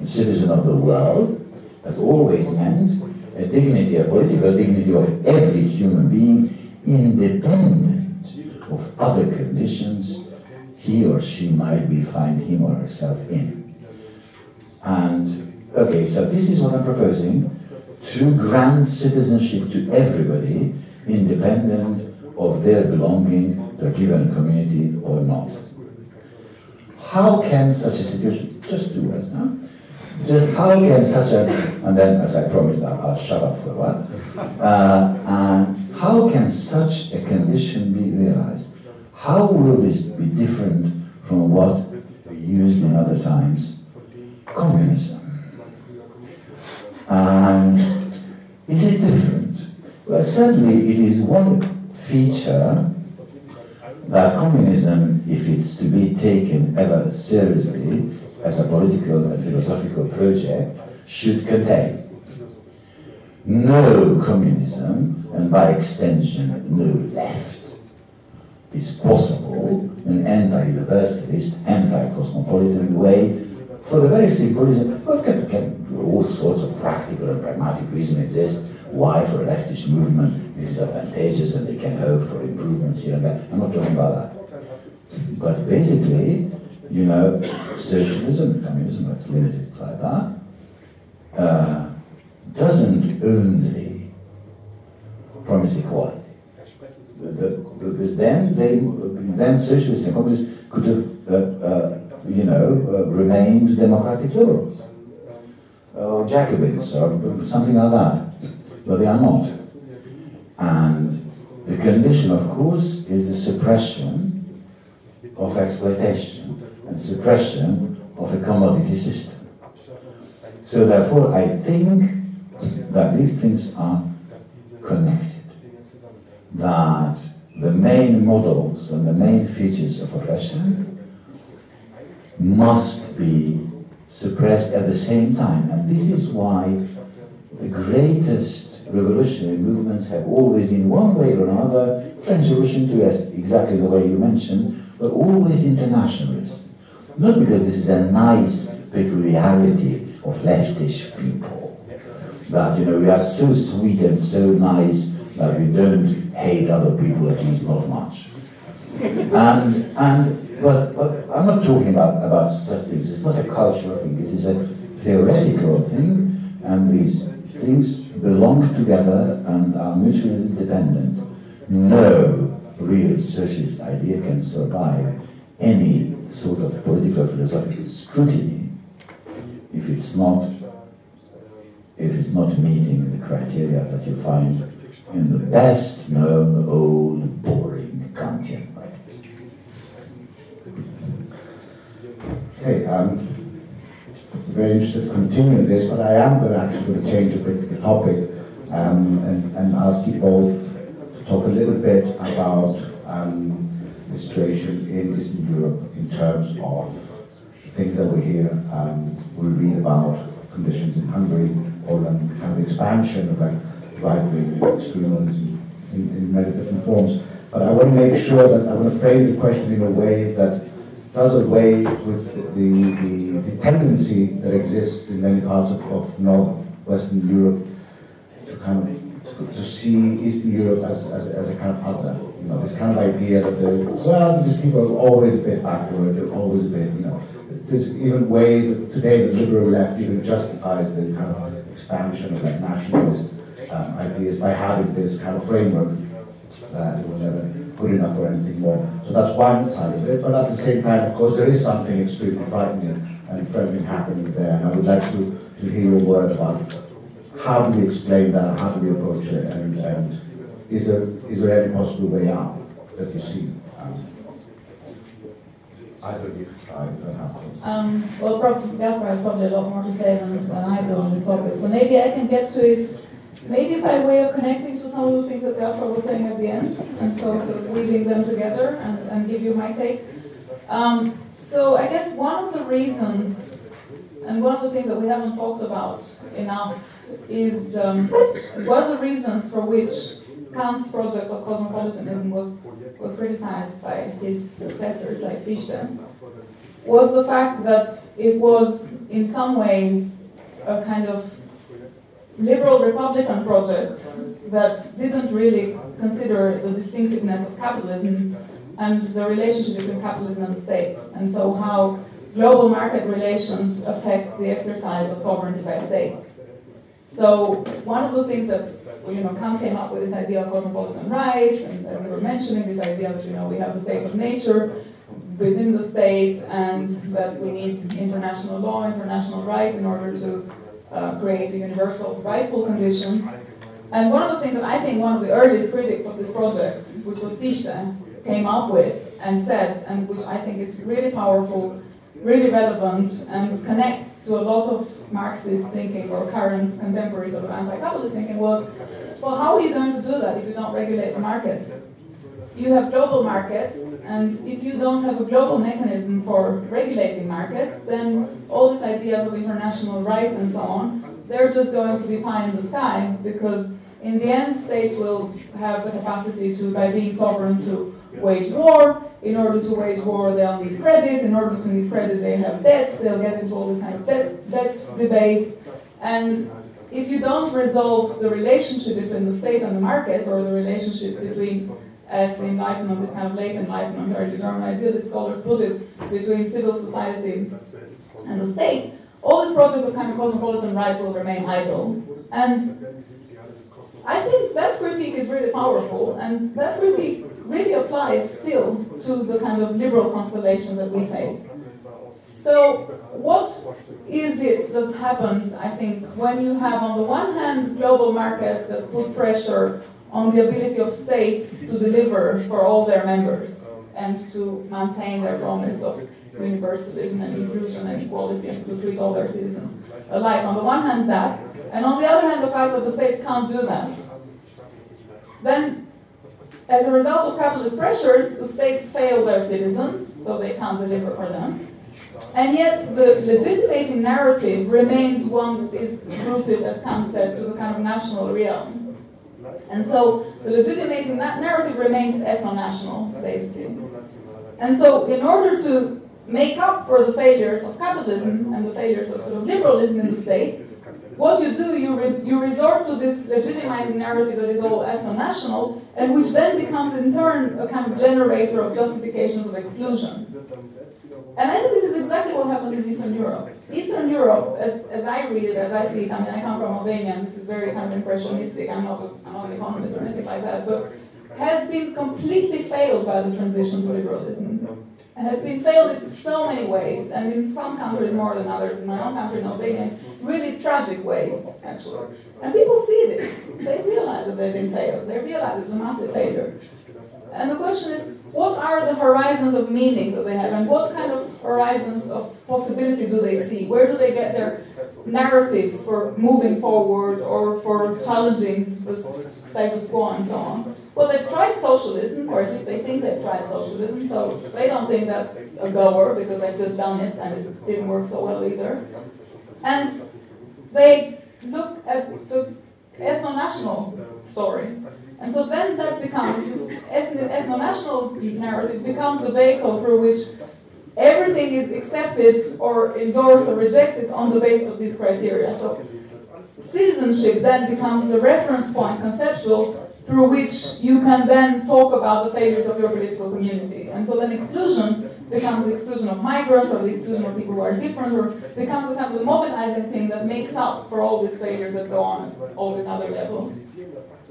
the citizen of the world, has always meant a dignity, a political dignity of every human being, independent of other conditions he or she might be find him or herself in. And, okay, so this is what I'm proposing, to grant citizenship to everybody, independent of their belonging to a given community or not. How can such a situation, just do us now, just how can such a, and then as I promised I'll shut up for a while, how can such a condition be realized? How will this be different from what we used in other times? Communism. And is it different? Well, certainly it is one feature that communism, if it's to be taken ever seriously, as a political and philosophical project, should contain. No communism, and by extension, no left, is possible in an anti-universalist, anti-cosmopolitan way, for the very simple reason, well, all sorts of practical and pragmatic reasons exist why for a leftist movement this is advantageous and they can hope for improvements here and there. I'm not talking about that. But basically, you know, socialism, communism, that's limited like that, doesn't only economics equality. Because then socialist economics could have, remained democratic liberals, or Jacobins, or something like that. But they are not. And the condition, of course, is the suppression of exploitation and suppression of a commodity system. So therefore, I think that these things are connected. That the main models and the main features of oppression must be suppressed at the same time. And this is why the greatest revolutionary movements have always, in one way or another, French Revolution too, as exactly the way you mentioned, but always internationalist. Not because this is a nice peculiarity of leftish people, that, you know, we are so sweet and so nice that we don't hate other people, at least not much. But I'm not talking about such things. It's not a cultural thing, it is a theoretical thing, and these things belong together and are mutually independent. No real socialist idea can survive any sort of political philosophical scrutiny if it's not meeting the criteria that you find in the best known old boring Kantian practice. Okay, very interested to continue this, but I am actually going to change a bit the topic and ask you both to talk a little bit about the situation in Eastern Europe in terms of things that we hear, we read about conditions in Hungary, Poland, kind of expansion of right-wing extremism in many different forms. But I want to make sure that I want to frame the question in a way that does away with the tendency that exists in many parts of northwestern Europe to see Eastern Europe as a kind of other. You know, this kind of idea that these people are always a bit backward, they're always a bit, you know. There's even ways that today the liberal left even justifies the kind of expansion of like nationalist ideas by having this kind of framework that it was never good enough or anything more. So that's one side of it, but at the same time, of course, there is something extremely frightening and threatening happening there, and I would like to hear your word about how do we explain that, how do we approach it, and is there any possible way out that you see? Well, Gáspár has probably a lot more to say than I do on this topic, so maybe I can get to it, maybe by way of connecting to some of the things that Gáspár was saying at the end, and so sort of weaving them together and give you my take. So I guess one of the reasons, and one of the things that we haven't talked about enough, is one of the reasons for which Kant's project of cosmopolitanism was criticized by his successors like Fichte, was the fact that it was in some ways a kind of liberal republican project that didn't really consider the distinctiveness of capitalism and the relationship between capitalism and the state, and so how global market relations affect the exercise of sovereignty by states. So one of the things that, you know, Kant came up with this idea of cosmopolitan right, and as we were mentioning, this idea that, you know, we have a state of nature within the state, and that we need international law, international right in order to create a universal rightful condition. And one of the things that I think one of the earliest critics of this project, which was Fichte, came up with and said, and which I think is really powerful, really relevant, and connects to a lot of Marxist thinking or current contemporary sort of anti-capitalist thinking, was, well, how are you going to do that if you don't regulate the market? You have global markets, and if you don't have a global mechanism for regulating markets, then all these ideas of international right and so on, they're just going to be pie in the sky, because in the end, states will have the capacity to, by being sovereign, to wage war. In order to wage war, they'll need credit. In order to need credit, they have debt. They'll get into all these kind of debt debates. And if you don't resolve the relationship between the state and the market, or the relationship between, as the Enlightenment, this kind of late Enlightenment, or the German idealist scholars put it, between civil society and the state, all these projects of kind of cosmopolitan right will remain idle. And I think that critique is really powerful, and that critique really applies still to the kind of liberal constellations that we face. So what is it that happens, I think, when you have on the one hand global markets that put pressure on the ability of states to deliver for all their members and to maintain their promise of universalism and inclusion and equality and to treat all their citizens alike. On the one hand that, and on the other hand the fact that the states can't do that. Then, as a result of capitalist pressures, the states fail their citizens, so they can't deliver for them. And yet the legitimating narrative remains one that is rooted, as Kant said, to the kind of national realm. And so the legitimating narrative remains ethno-national, basically. And so in order to make up for the failures of capitalism and the failures of sort of liberalism in the state, what you do, you resort to this legitimizing narrative that is all ethno-national, and which then becomes in turn a kind of generator of justifications of exclusion. And I think this is exactly what happens in Eastern Europe. Eastern Europe, as I read it, as I see it, I mean, I come from Albania, and this is very kind of impressionistic, I'm not an economist or anything like that, but has been completely failed by the transition to liberalism. It has been failed in so many ways, and in some countries more than others, in my own country in Albania, really tragic ways, actually. And people see this. They realize that they've been failed. They realize it's a massive failure. And the question is, what are the horizons of meaning that they have, and what kind of horizons of possibility do they see? Where do they get their narratives for moving forward or for challenging the status quo and so on? Well, they've tried socialism, or at least they think they've tried socialism, so they don't think that's a goer because they've just done it and it didn't work so well either. And they look at the ethno-national story. And so then that becomes, this ethno-national narrative becomes the vehicle through which everything is accepted or endorsed or rejected on the basis of these criteria. So citizenship then becomes the reference point, conceptual, through which you can then talk about the failures of your political community. And so then exclusion becomes the exclusion of migrants or the exclusion of people who are different, or becomes a kind of mobilizing thing that makes up for all these failures that go on at all these other levels.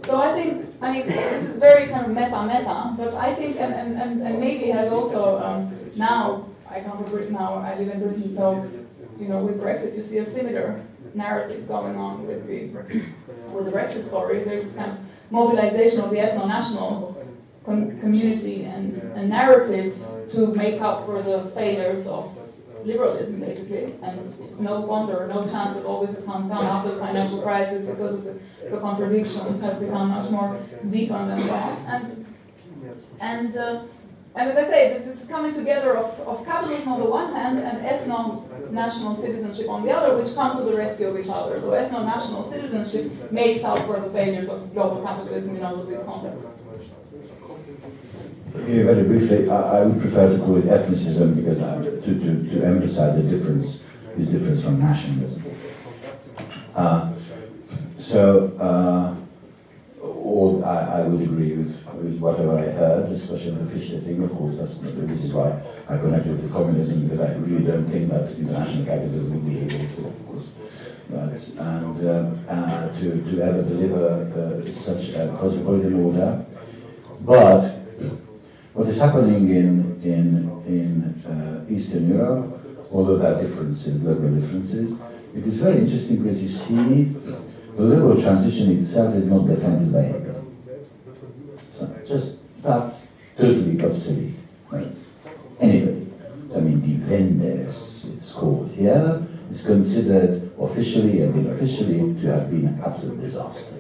So I think, I mean, this is very kind of meta-meta, but I think, and maybe has also, now, I come from Britain now, I live in Britain, so, you know, with Brexit you see a similar narrative going on with the Brexit story. There's this kind of mobilization of the ethno-national community and narrative to make up for the failures of liberalism, basically. And no wonder, no chance that all this has come after the financial crisis, because of the contradictions have become much more deepened and so on. And as I say, this is coming together of capitalism on the one hand and ethno-national citizenship on the other, which come to the rescue of each other. So ethno-national citizenship makes up for the failures of global capitalism in all of these contexts. Very briefly, I would prefer to call it ethnicism because to emphasize the difference, this difference from nationalism. I would agree with whatever I heard, especially the Fichte thing, of course. This is why I connected with communism, because I really don't think that international capitalism will be able to, of course, to ever deliver such a cosmopolitan order. But what is happening in Eastern Europe, although there are differences, local differences, it is very interesting because you see the liberal transition itself is not defended by Hegel. So just that's totally obsolete, right? Anyway, I mean, defenders, it's called here, is considered officially and unofficially to have been an absolute disaster.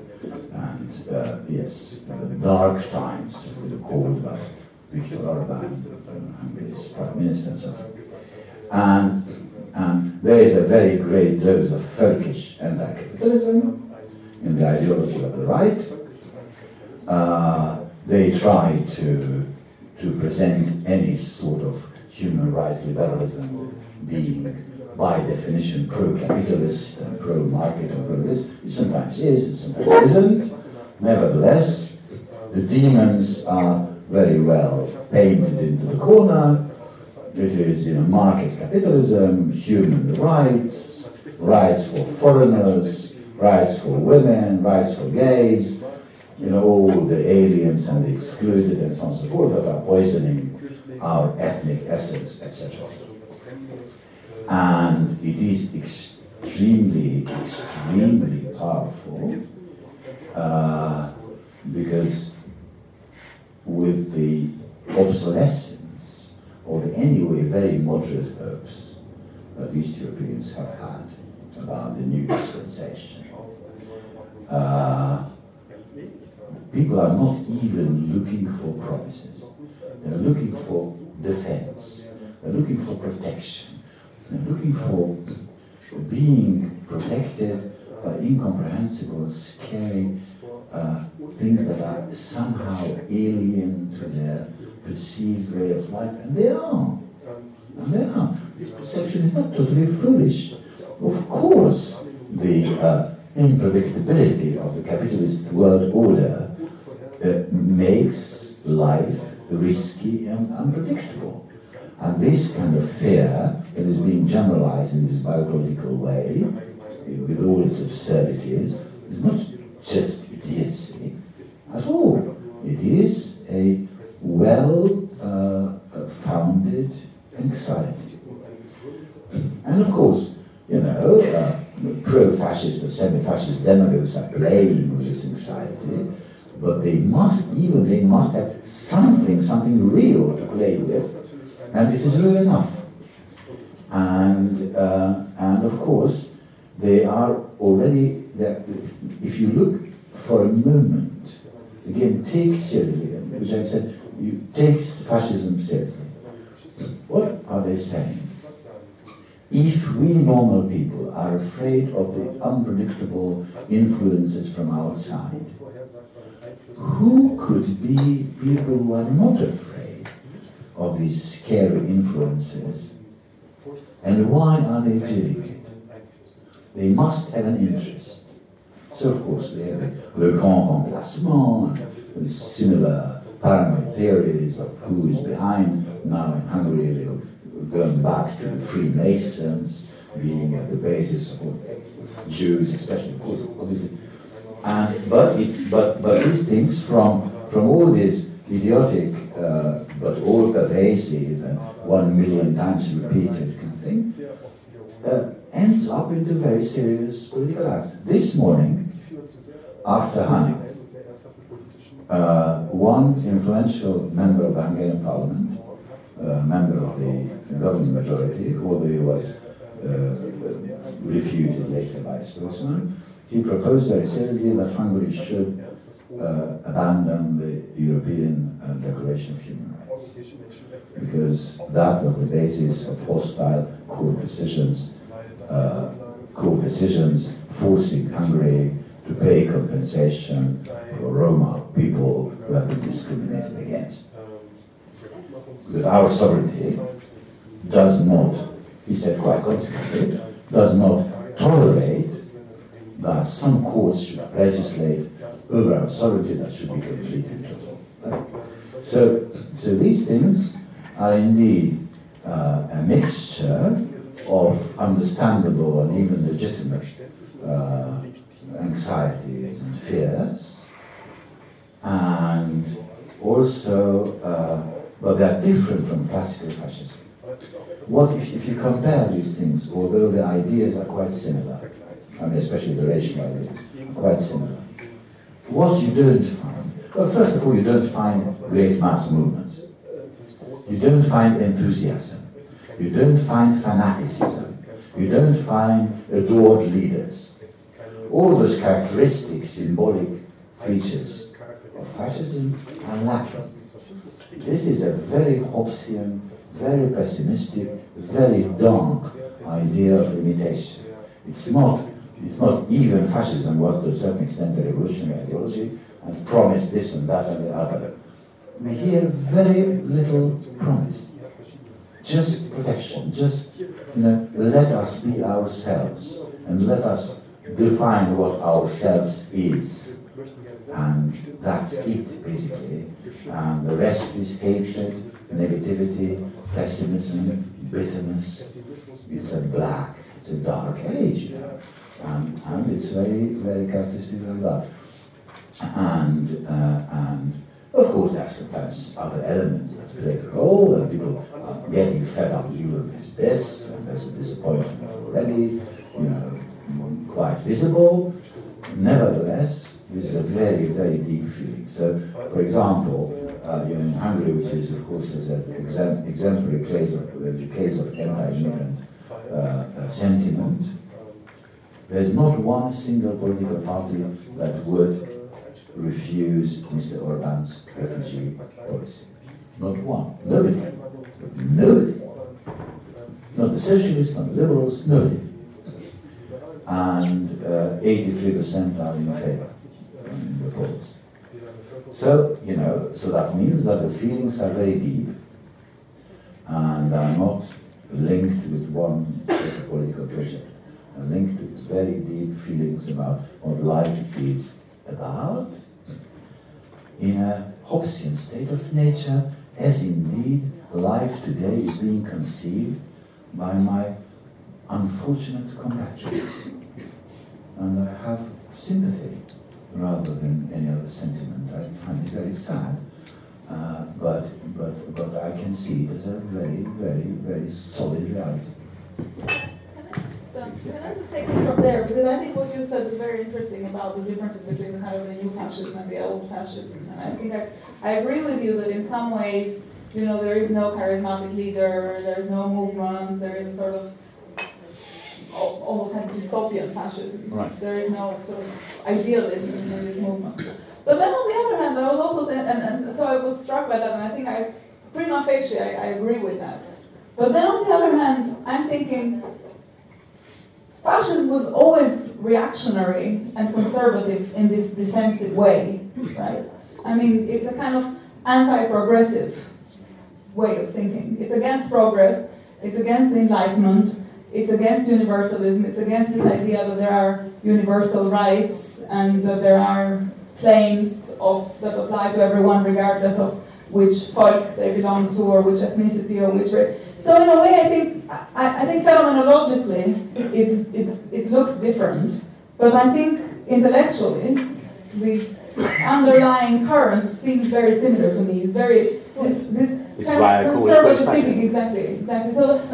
And yes, the dark times, they were called by Viktor Orbán, Hungary's prime minister, and so on. And there is a very great dose of Turkish anti-capitalism in the ideology of the right. They try to present any sort of human rights liberalism being, by definition, pro-capitalist and pro-market and pro-this. It sometimes is, it sometimes isn't. Nevertheless, the demons are very well painted into the corner. It is, you know, market capitalism, human rights, rights for foreigners, rights for women, rights for gays, you know, all the aliens and the excluded and so on and so forth that are poisoning our ethnic essence, etc. And it is extremely, extremely powerful because with the obsolescence of anyway very moderate hopes that East Europeans have had about the new dispensation, people are not even looking for promises. They're looking for defense. They're looking for protection. They're looking for being protected by incomprehensible, scary things that are somehow alien to their perceived way of life. And they are. And they are. This perception is not totally foolish. Of course, the unpredictability of the capitalist world order makes life risky and unpredictable. And this kind of fear that is being generalized in this biological way, with all its absurdities, is not just idiocy at all. It is a well-founded anxiety. And of course, you know, pro-fascist or semi-fascist demagogues are playing with this anxiety, but they must have something real to play with, and this is real enough. And of course, they are already. If you look for a moment, again, take seriously, which I said, you take fascism seriously. What are they saying? If we normal people are afraid of the unpredictable influences from outside, who could be people who are not afraid of these scary influences? And why are they doing it? They must have an interest. So of course they have le grand remplacement and similar paranoid theories of who is behind. Now in Hungary, going back to the Freemasons being at the basis of Jews, especially, of course, obviously. But these things from all this idiotic but all pervasive and 1 million times repeated kind of thing ends up into very serious political acts. This morning, after Hanukkah, one influential member of the Hungarian Parliament, member of the governing majority, although he was refuted later by his spokesman, he proposed very seriously that Hungary should abandon the European Declaration of Human Rights, because that was the basis of hostile court decisions forcing Hungary to pay compensation for Roma people who have been discriminated against. That our sovereignty does not, he said quite consequently, does not tolerate that some courts should legislate over our sovereignty that should be completely total. Right? So these things are indeed a mixture of understandable and even legitimate anxieties and fears, and also, but they are different from classical fascism. What if you compare these things, although the ideas are quite similar, I mean, especially the racial ideas, quite similar. What you don't find, well, first of all, you don't find great mass movements. You don't find enthusiasm. You don't find fanaticism. You don't find adored leaders. All those characteristic, symbolic features of fascism are lacking. This is a very Hobbesian, very pessimistic, very dark idea of limitation. It's not even fascism was to a certain extent a revolutionary ideology and promised this and that and the other. We hear very little promise. Just protection, just, you know, let us be ourselves and let us define what ourselves is, and that's it basically, and the rest is hatred, negativity, pessimism, bitterness. It's a black, it's a dark age. And it's very, very characteristic of that. And of course, there are sometimes other elements that play a role, and people are getting fed up. Europe is this, and there's a disappointment already, you know, quite visible. Nevertheless, this is a very, very deep feeling. So, for example, you know, in Hungary, which is, of course, is an exemplary case of the case of anti-immigrant sentiment, there's not one single political party that would refuse Mr. Orban's refugee policy. Not one. Nobody. Nobody. Not the socialists, not the liberals, nobody. And 83% are in favor in the polls. So, you know, so that means that the feelings are very deep and are not linked with one political project. Are linked with very deep feelings about what life is about in a Hobbesian state of nature, as indeed life today is being conceived by my unfortunate compatriots. And I have sympathy rather than any other sentiment. I find it very sad, but I can see it as a very, very, very solid reality. Can I just take it from there? Because I think what you said is very interesting about the differences between kind of the new fascism and the old fascism. And I think I agree with you that in some ways, you know, there is no charismatic leader, there is no movement, there is a sort of almost kind of dystopian fascism. Right. There is no sort of idealism in this movement. But then on the other hand, I was also, and so I was struck by that, and I think prima facie, I agree with that. But then on the other hand, I'm thinking, fascism was always reactionary and conservative in this defensive way, right? I mean, it's a kind of anti-progressive way of thinking. It's against progress, it's against the Enlightenment, it's against universalism, it's against this idea that there are universal rights and that there are claims that apply to everyone regardless of which folk they belong to or which ethnicity or which race. So in a way, I think phenomenologically it looks different, but I think intellectually the underlying current seems very similar to me. It's very this kind of conservative thinking, exactly. So I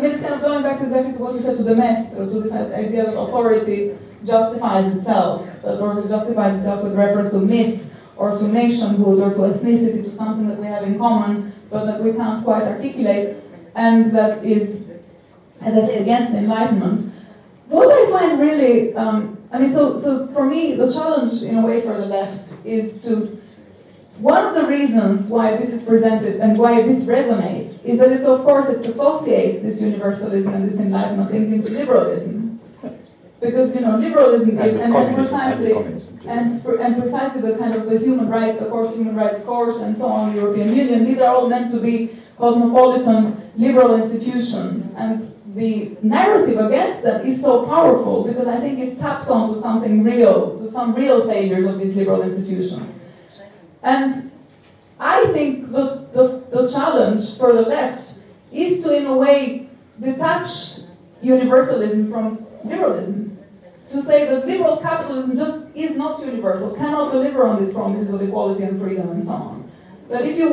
mean, it's kind of going back exactly to what you said to De Maistre, to this idea that authority justifies itself, that order justifies itself with reference to myth or to nationhood or to ethnicity, to something that we have in common but that we can't quite articulate. And that is, as I say, against the Enlightenment. What I find really, I mean, so for me, the challenge in a way for the left is to, one of the reasons why this is presented and why this resonates is that it's, of course, it associates this universalism and this Enlightenment thinking to liberalism. Because, you know, liberalism is, and precisely the kind of the human rights, the court, human rights court, and so on, European Union, these are all meant to be cosmopolitan liberal institutions, and the narrative against them is so powerful because I think it taps onto something real, to some real failures of these liberal institutions. And I think the challenge for the left is to, in a way, detach universalism from liberalism, to say that liberal capitalism just is not universal, cannot deliver on these promises of equality and freedom and so on. But if you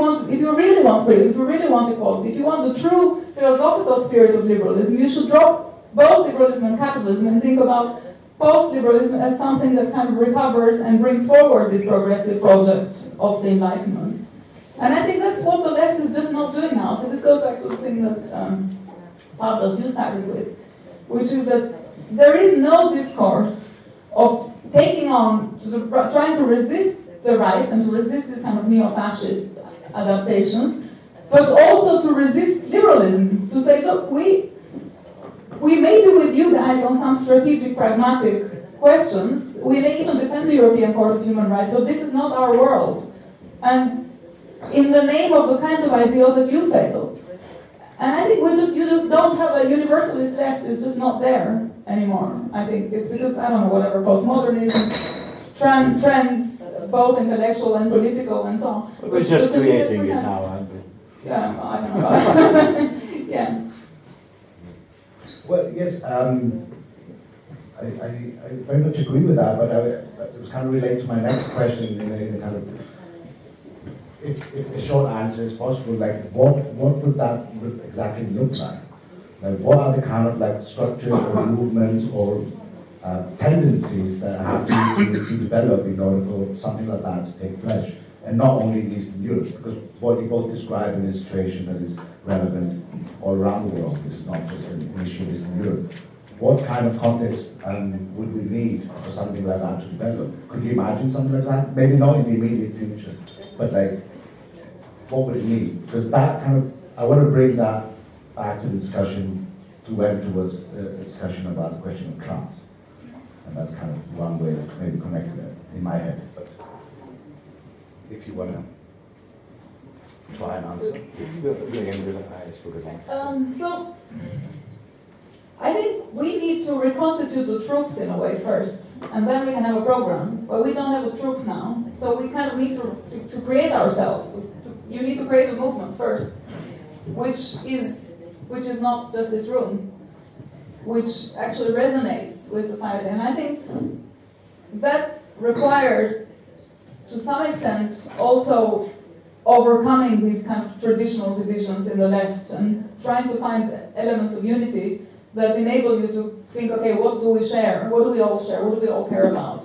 really want freedom, if you really want equality, if you want the true philosophical spirit of liberalism, you should drop both liberalism and capitalism and think about post-liberalism as something that kind of recovers and brings forward this progressive project of the Enlightenment. And I think that's what the left is just not doing now. So this goes back to the thing that Pablos, you started with, which is that there is no discourse of taking on, trying to resist the right and to resist this kind of neo-fascist adaptations, but also to resist liberalism, to say, look, we may do with you guys on some strategic, pragmatic questions, we may even defend the European Court of Human Rights, but this is not our world. And in the name of the kinds of ideals that you failed. And I think you just don't have a universalist left, it's just not there anymore. I think it's because, I don't know, whatever, postmodernism, trends, both intellectual and political and so on. We're just creating it now, aren't we? Yeah, I don't know. Yeah. Well, yes, I very much agree with that, but it was kind of related to my next question in a kind of, if a short answer is possible, like what would that exactly look like? Like what are the kind of like structures or movements or tendencies that have to develop in order for something like that to take place? And not only in Eastern Europe, because what you both describe is a situation that is relevant all around the world. It's not just an issue in Eastern Europe. What kind of context would we need for something like that to develop? Could you imagine something like that? Maybe not in the immediate future, but like, what would it need? Because that kind of, I want to bring that back to the discussion, towards the discussion about the question of class. And that's kind of one way of maybe connecting it in my head. But if you want to try and answer, I spoke at length. So, I think we need to reconstitute the troops in a way first, and then we can have a program. But we don't have the troops now, so we kind of need to create ourselves. You need to create a movement first, which is not just this room, which actually resonates with society. And I think that requires, to some extent, also overcoming these kind of traditional divisions in the left and trying to find elements of unity that enable you to think, okay, what do we share? What do we all share? What do we all care about?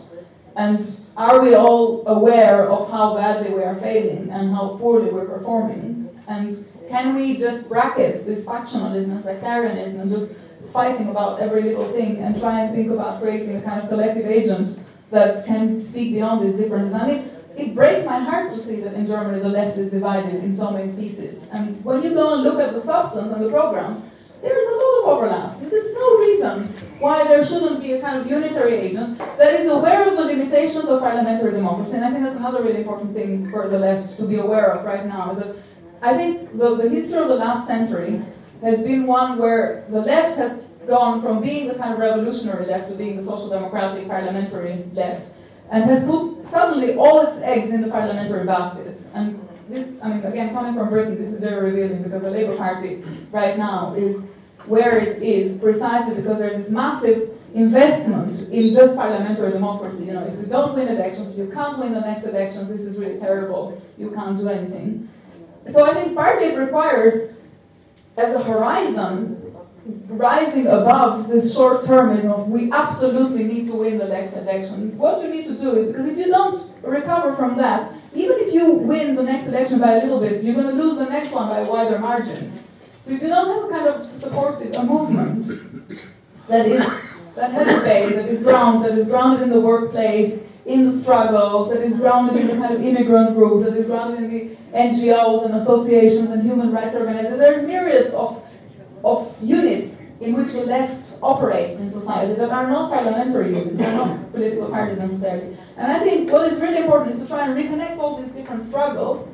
And are we all aware of how badly we are failing and how poorly we're performing? And can we just bracket this factionalism and sectarianism and just fighting about every little thing and try and think about creating a kind of collective agent that can speak beyond these differences? I mean, it breaks my heart to see that in Germany the left is divided in so many pieces. And when you go and look at the substance and the program, there is a lot of overlaps. There is no reason why there shouldn't be a kind of unitary agent that is aware of the limitations of parliamentary democracy. And I think that's another really important thing for the left to be aware of right now. Is that I think the history of the last century has been one where the left has gone from being the kind of revolutionary left to being the social democratic parliamentary left, and has put suddenly all its eggs in the parliamentary basket. And this, I mean, again, coming from Britain, this is very revealing, because the Labour Party right now is where it is precisely because there's this massive investment in just parliamentary democracy. You know, if you don't win elections, if you can't win the next elections, this is really terrible, you can't do anything. So I think partly it requires, as a horizon, rising above this short-termism of we absolutely need to win the next election. What you need to do is, because if you don't recover from that, even if you win the next election by a little bit, you're going to lose the next one by a wider margin. So if you don't have a kind of supportive movement that has a base, that is grounded in the workplace, in the struggles, that is grounded in the kind of immigrant groups, that is grounded in the NGOs and associations and human rights organizations. There's myriads of units in which the left operates in society that are not parliamentary units, they're not political parties necessarily. And I think what is really important is to try and reconnect all these different struggles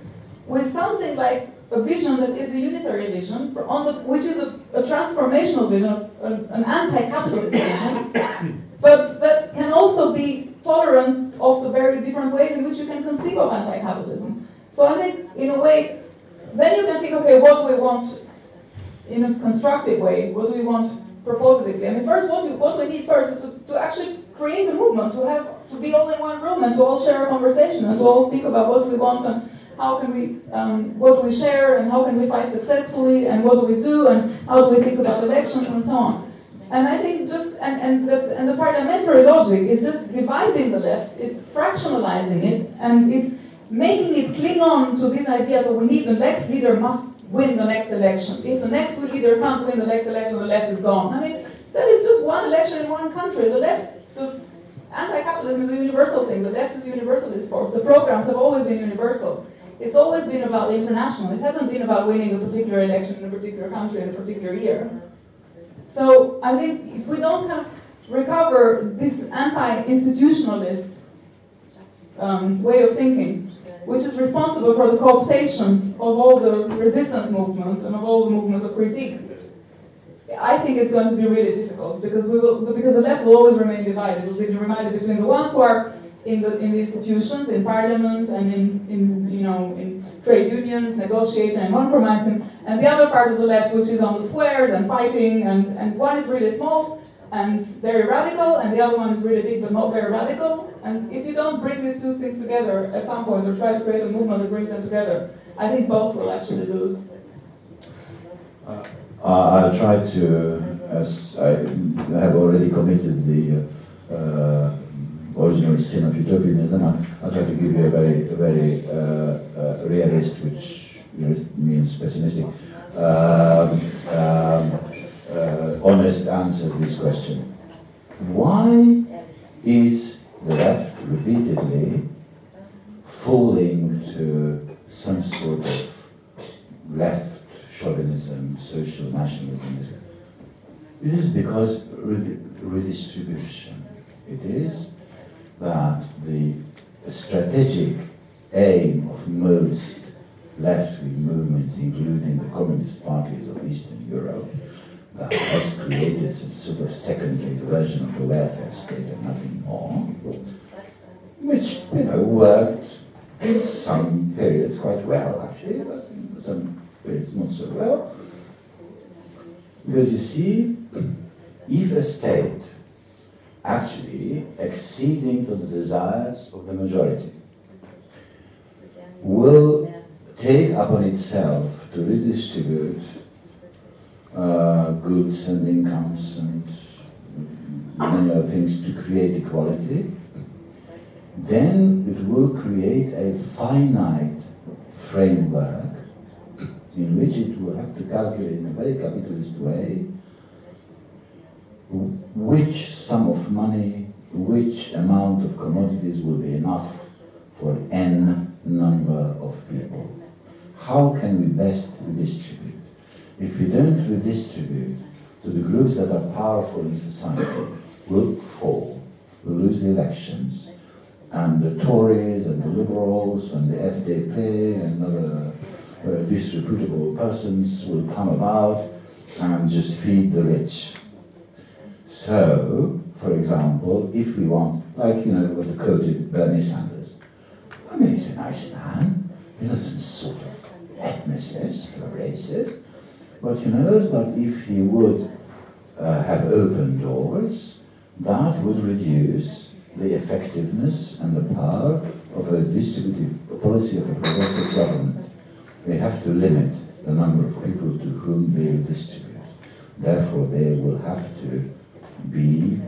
with something like a vision that is a unitary vision, which is a transformational vision, an anti-capitalist vision, but that can also be tolerant of the very different ways in which you can conceive of anti-capitalism. So I think, in a way, then you can think, okay, what do we want in a constructive way? What do we want propositively? I mean, first, what we need first is to actually create a movement, to be all in one room and to all share a conversation and to all think about what we want and how can we, what do we share and how can we fight successfully and what do we do and how do we think about elections and so on. And I think just, and the parliamentary logic is just dividing the left, it's fractionalizing it, and it's making it cling on to this idea that we need the next leader must win the next election. If the next leader can't win the next election, the left is gone. I mean, that is just one election in one country. The left, the anti-capitalism is a universal thing. The left is a universalist force. The programs have always been universal. It's always been about the international. It hasn't been about winning a particular election in a particular country in a particular year. So I think if we don't kind of recover this anti-institutionalist way of thinking, which is responsible for the cooptation of all the resistance movement and of all the movements of critique, I think it's going to be really difficult, because the left will always remain divided. It will be divided between the ones who are in the institutions, in parliament, and in trade unions, negotiating and compromising, and the other part of the left, which is on the squares and fighting, and one is really small and very radical, and the other one is really big but not very radical. And if you don't bring these two things together at some point, or try to create a movement that brings them together, I think both will actually lose. I'll try to, as I have already committed the original sin of utopianism, I'll try to give you a very realist, which means pessimistic, honest answer to this question. Why is the left repeatedly falling to some sort of left chauvinism, social nationalism? It is because redistribution. It is that the strategic aim of most left-wing movements, including the communist parties of Eastern Europe, that has created some sort of secondary version of the welfare state and nothing more, which, you know, worked in some periods quite well, actually, in some periods not so well. Because you see, if a state actually acceding to the desires of the majority will take upon itself to redistribute goods and incomes and many other things to create equality, then it will create a finite framework in which it will have to calculate in a very capitalist way which sum of money, which amount of commodities will be enough for n number of people. How can we best redistribute? If we don't redistribute to the groups that are powerful in society, we'll fall, we'll lose the elections, and the Tories and the Liberals and the FDP and other disreputable persons will come about and just feed the rich. So, for example, if we want, like, you know, what the quoted Bernie Sanders. I mean, he's a nice man. He's not some sort of ethnicist or racist. But he knows that if he would have open doors, that would reduce the effectiveness and the power of a distributive policy of a progressive government. They have to limit the number of people to whom they distribute. Therefore, they will have to be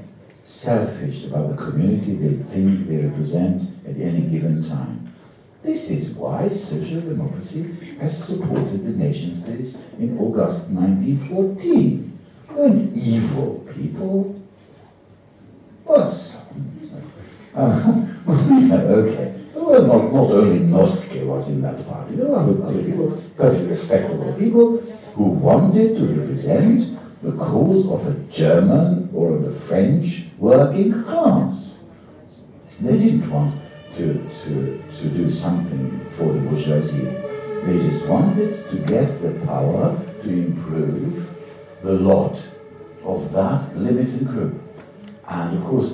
selfish about the community they think they represent at any given time. This is why social democracy has supported the nation states in August 1914, when evil people, well, okay, well, not only Nostke was in that party, there were other people, perfectly respectable people, who wanted to represent the cause of a German or of the French working class. They didn't want to do something for the bourgeoisie. They just wanted to get the power to improve the lot of that limited group. And of course,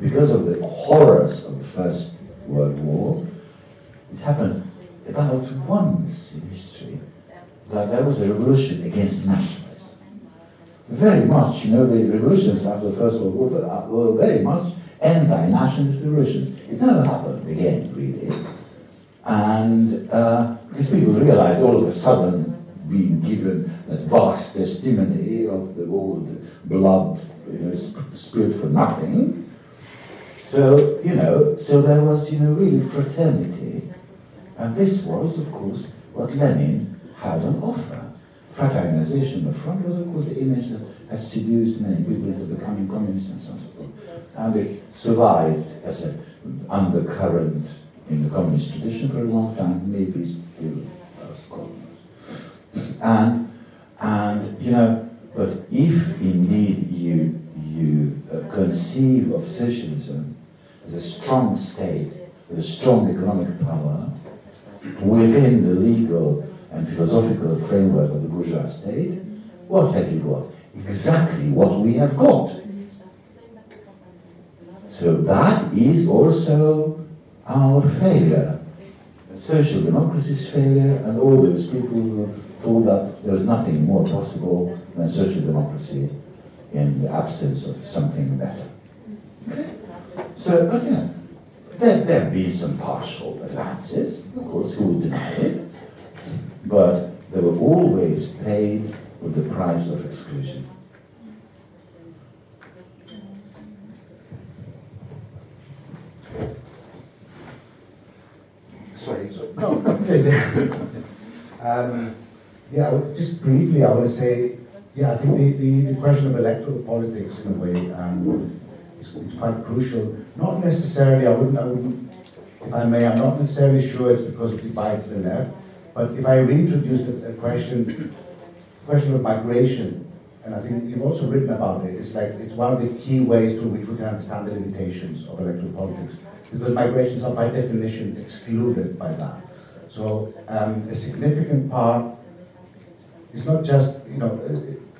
because of the horrors of the First World War, it happened about once in history that there was a revolution against nationalism. Very much, you know, the revolutions after the First World War were very much anti-nationalist revolutions. It never happened again, really. And these people realized all of a sudden, being given that vast testimony of the old blood, you know, spilled for nothing. So, you know, so there was, you know, really fraternity. And this was, of course, what Lenin had on offer. Fraternization of front was, of course, the image that has seduced many people into becoming communists and so on and so forth. And it survived as an undercurrent in the communist tradition for a long time, maybe still as communist. And you know, but if indeed you conceive of socialism as a strong state with a strong economic power within the legal and philosophical framework of the bourgeois state, what have you got? Exactly what we have got. So that is also our failure, social democracy's failure, and all those people who thought that There was nothing more possible than social democracy in the absence of something better. Okay? So, but you know, there have been some partial advances, of course, who deny it, but they were always paid with the price of exclusion. Sorry, yeah, just briefly, I want to say, yeah, I think the question of electoral politics in a way is quite crucial. Not necessarily, I wouldn't, if I may, I'm not necessarily sure it's because it divides the left, but if I reintroduced a question of migration, and I think you've also written about it, it's like, it's one of the key ways through which we can understand the limitations of electoral politics. Because migrations are by definition excluded by that. So a significant part is not just, you know,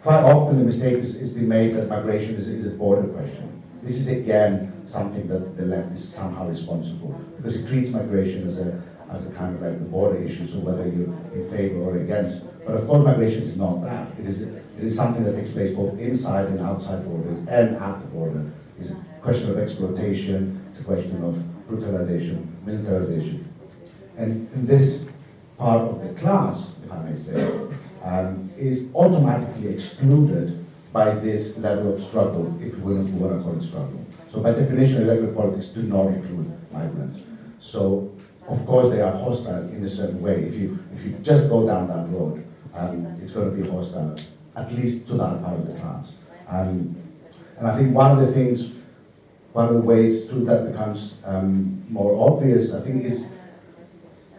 quite often the mistake is being made that migration is a border question. This is again something that the left is somehow responsible because it treats migration as a kind of like the border issue, so whether you're in favor or against. But of course migration is not that. It is something that takes place both inside and outside borders and at the border. It's a question of exploitation, it's a question of brutalization, militarization. And in this part of the class, if I may say, is automatically excluded by this level of struggle, if we want to call it struggle. So by definition, electoral politics do not include migrants. So of course they are hostile in a certain way. If you just go down that road, it's going to be hostile, at least to that part of the class. And I think one of the ways through that becomes more obvious, I think, is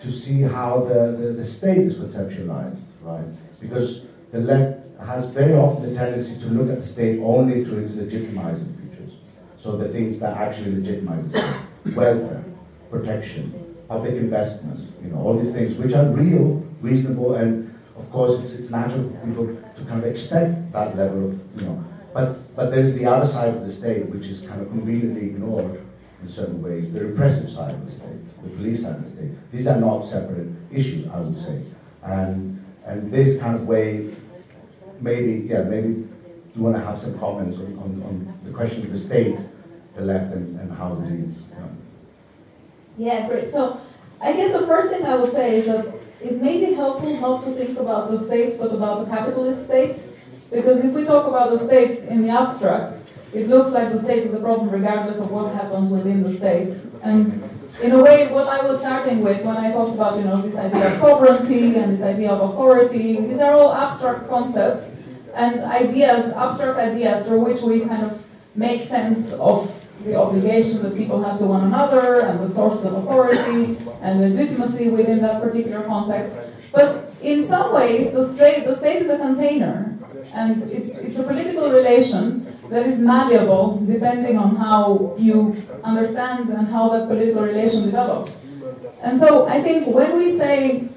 to see how the state is conceptualized, right? Because the left has very often the tendency to look at the state only through its legitimizing features. So the things that actually legitimize the state, welfare, protection, public investments, you know, all these things which are real, reasonable, and of course it's natural for people to kind of expect that level of, you know, but there's the other side of the state which is kind of conveniently ignored in certain ways, the repressive side of the state, the police side of the state. These are not separate issues, I would say. And this kind of way, maybe you want to have some comments on the question of the state, the left, and how it is. Yeah, great. So I guess the first thing I would say is that it may be helpful not to think about the state, but about the capitalist state. Because if we talk about the state in the abstract, it looks like the state is a problem regardless of what happens within the state. And in a way, what I was starting with when I talked about, you know, this idea of sovereignty and this idea of authority, these are all abstract concepts and ideas, abstract ideas through which we kind of make sense of the obligations that people have to one another and the sources of authority and legitimacy within that particular context. But in some ways, the state is a container. And it's a political relation that is malleable depending on how you understand and how that political relation develops. And so I think when we say,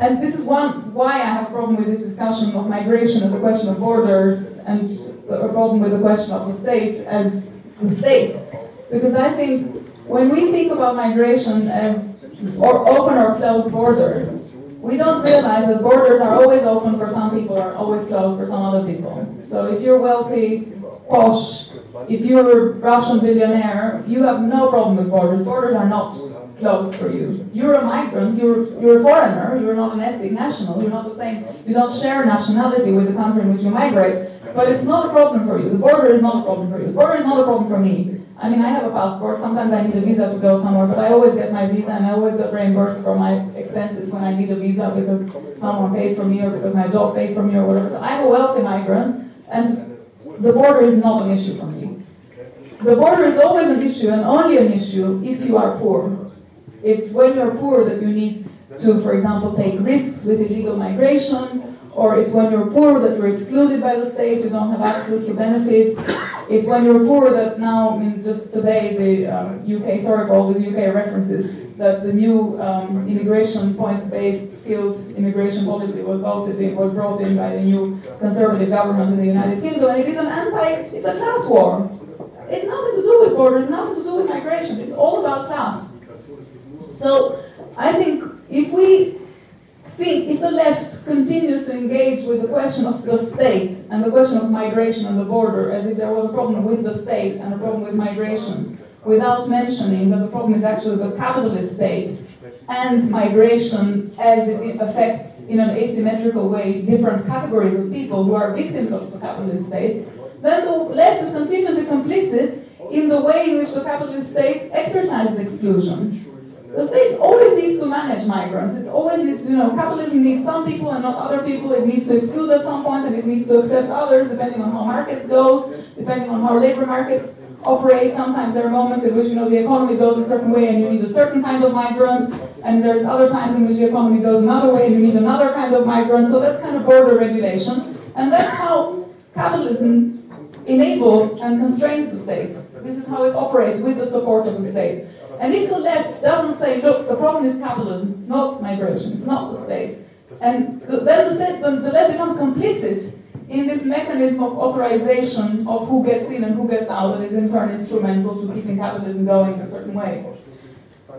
and this is why I have a problem with this discussion of migration as a question of borders and a problem with the question of the state as the state, because I think when we think about migration as open or closed borders, we don't realize that borders are always open for some people or always closed for some other people. So if you're wealthy, posh, if you're a Russian billionaire, you have no problem with borders. Borders are not closed for you. You're a migrant, you're a foreigner, you're not an ethnic national, you're not the same, you don't share nationality with the country in which you migrate, but it's not a problem for you. The border is not a problem for you. The border is not a problem for me. I mean, I have a passport, sometimes I need a visa to go somewhere, but I always get my visa and I always get reimbursed for my expenses when I need a visa because someone pays for me or because my job pays for me or whatever. So I'm a wealthy migrant and the border is not an issue for me. The border is always an issue and only an issue if you are poor. It's when you're poor that you need to, for example, take risks with illegal migration, or it's when you're poor that you're excluded by the state, you don't have access to benefits. It's when you're poor that now, I mean, just today, the UK, sorry for all these UK references, that the new immigration points-based skilled immigration policy was brought in by the new conservative government in the United Kingdom, and it is it's a class war. It's nothing to do with borders, nothing to do with migration, it's all about class. So I think if we think if the left continues to engage with the question of the state and the question of migration and the border as if there was a problem with the state and a problem with migration, without mentioning that the problem is actually the capitalist state and migration as it affects in an asymmetrical way different categories of people who are victims of the capitalist state, then the left is continuously complicit in the way in which the capitalist state exercises exclusion. The state always needs to manage migrants. It always needs, capitalism needs some people and not other people. It needs to exclude at some point and it needs to accept others depending on how markets go, depending on how labor markets operate. Sometimes there are moments in which, the economy goes a certain way and you need a certain kind of migrant, and there's other times in which the economy goes another way and you need another kind of migrant. So that's kind of border regulation. And that's how capitalism enables and constrains the state. This is how it operates with the support of the state. And if the left doesn't say, look, the problem is capitalism, it's not migration, it's not the state, and then the left becomes complicit in this mechanism of authorization of who gets in and who gets out, that is in turn instrumental to keeping capitalism going a certain way.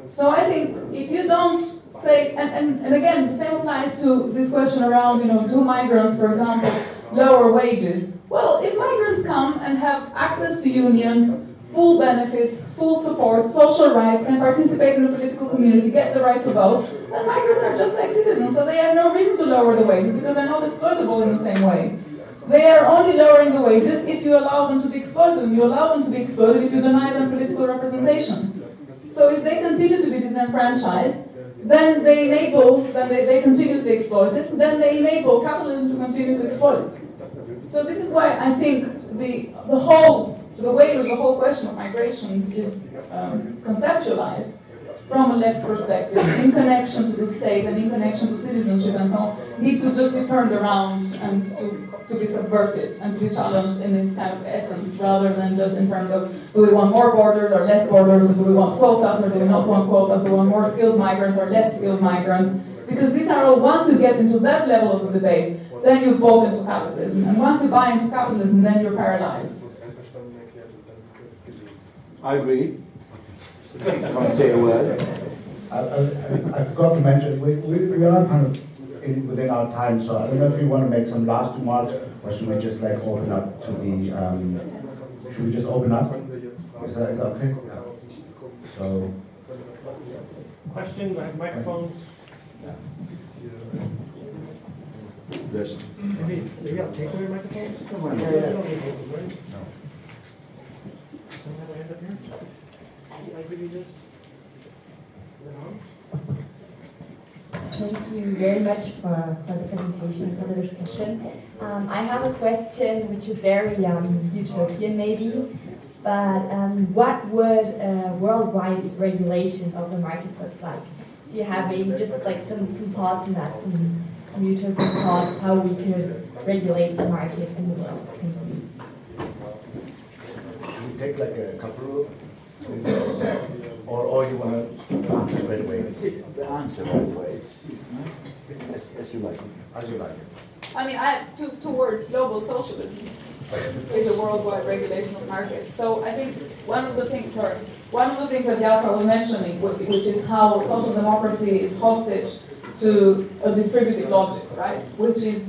So I think if you don't say, and again, the same applies to this question around, do migrants, for example, lower wages? Well, if migrants come and have access to unions, full benefits, full support, social rights, and participate in the political community, get the right to vote, then migrants are just like citizens, so they have no reason to lower the wages because they're not exploitable in the same way. They are only lowering the wages if you allow them to be exploited, and you allow them to be exploited if you deny them political representation. So if they continue to be disenfranchised, then they enable, then they continue to be exploited, then they enable capitalism to continue to exploit. So this is why I think the way the whole question of migration is conceptualized from a left perspective, in connection to the state and in connection to citizenship and so on, need to just be turned around and to be subverted and to be challenged in its kind of essence, rather than just in terms of do we want more borders or less borders, or do we want quotas or do we not want quotas, do we want more skilled migrants or less skilled migrants, because these are all, once you get into that level of the debate, then you bought into capitalism. And once you buy into capitalism, then you're paralyzed. I agree. Can't say a word. I forgot to mention, we are kind of within our time, so I don't know if you want to make some last remarks, or should we just like open up to the, should we just open up? Is that okay? Yeah. So. Question, microphones? Yeah. There's maybe I'll take away microphones? Come on. Yeah. No. Someone have a hand up here? Thank you very much for the presentation, for the discussion. I have a question which is very utopian maybe, but what would a worldwide regulation of the market look like? Do you have maybe just like some thoughts on that? Utopian thoughts, how we could regulate the market in the world. Thank you. Should we take like a couple of minutes? Or you want to answer right away? The answer right away. As you like. As you like. I mean, I have two words, global socialism. Is a worldwide regulation of markets. So I think one of the things that Jacob was mentioning, which is how social democracy is hostage to a distributive logic, right? Which is,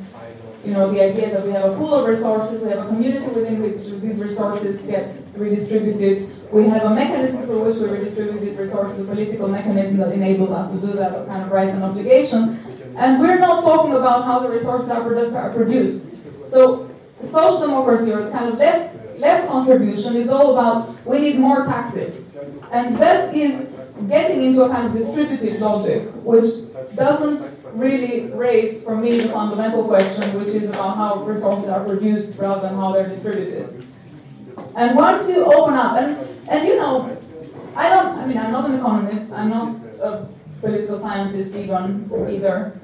the idea that we have a pool of resources, we have a community within which these resources get redistributed, we have a mechanism through which we redistribute these resources, a political mechanism that enables us to do that, a kind of rights and obligations. And we're not talking about how the resources are produced. So social democracy, or kind of left contribution, is all about we need more taxes. And that is getting into a kind of distributive logic, which doesn't really raise, for me, the fundamental question, which is about how resources are produced rather than how they're distributed. And once you open up, I'm not an economist, I'm not a political scientist either.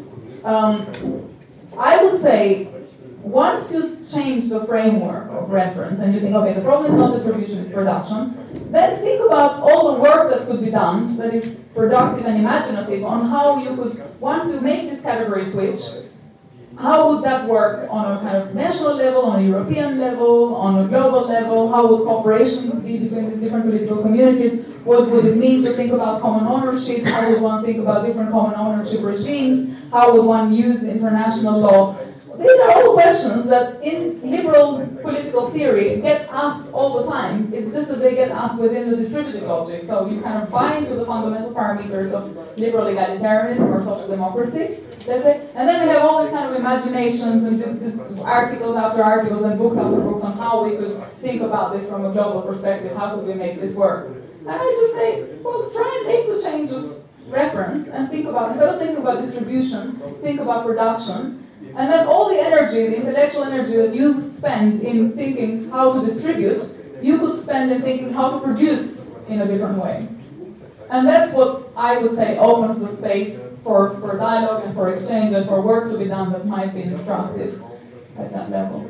I would say, once you change the framework of reference and you think, okay, the problem is not distribution, it's production, then think about all the work that could be done that is productive and imaginative on how you could, once you make this category switch, how would that work on a kind of national level, on a European level, on a global level? How would cooperations be between these different political communities? What would it mean to think about common ownership? How would one think about different common ownership regimes? How would one use international law? These are all questions that in liberal political theory gets asked all the time. It's just that they get asked within the distributive logic. So you kind of buy into the fundamental parameters of liberal egalitarianism or social democracy. That's it. And then we have all these kind of imaginations and just articles after articles and books after books on how we could think about this from a global perspective. How could we make this work? And I just say, well, try and make the change of reference and think about, instead of thinking about distribution, think about production. And then all the energy, the intellectual energy that you spend in thinking how to distribute, you could spend in thinking how to produce in a different way. And that's what I would say opens the space for dialogue and for exchange and for work to be done that might be instructive at that level.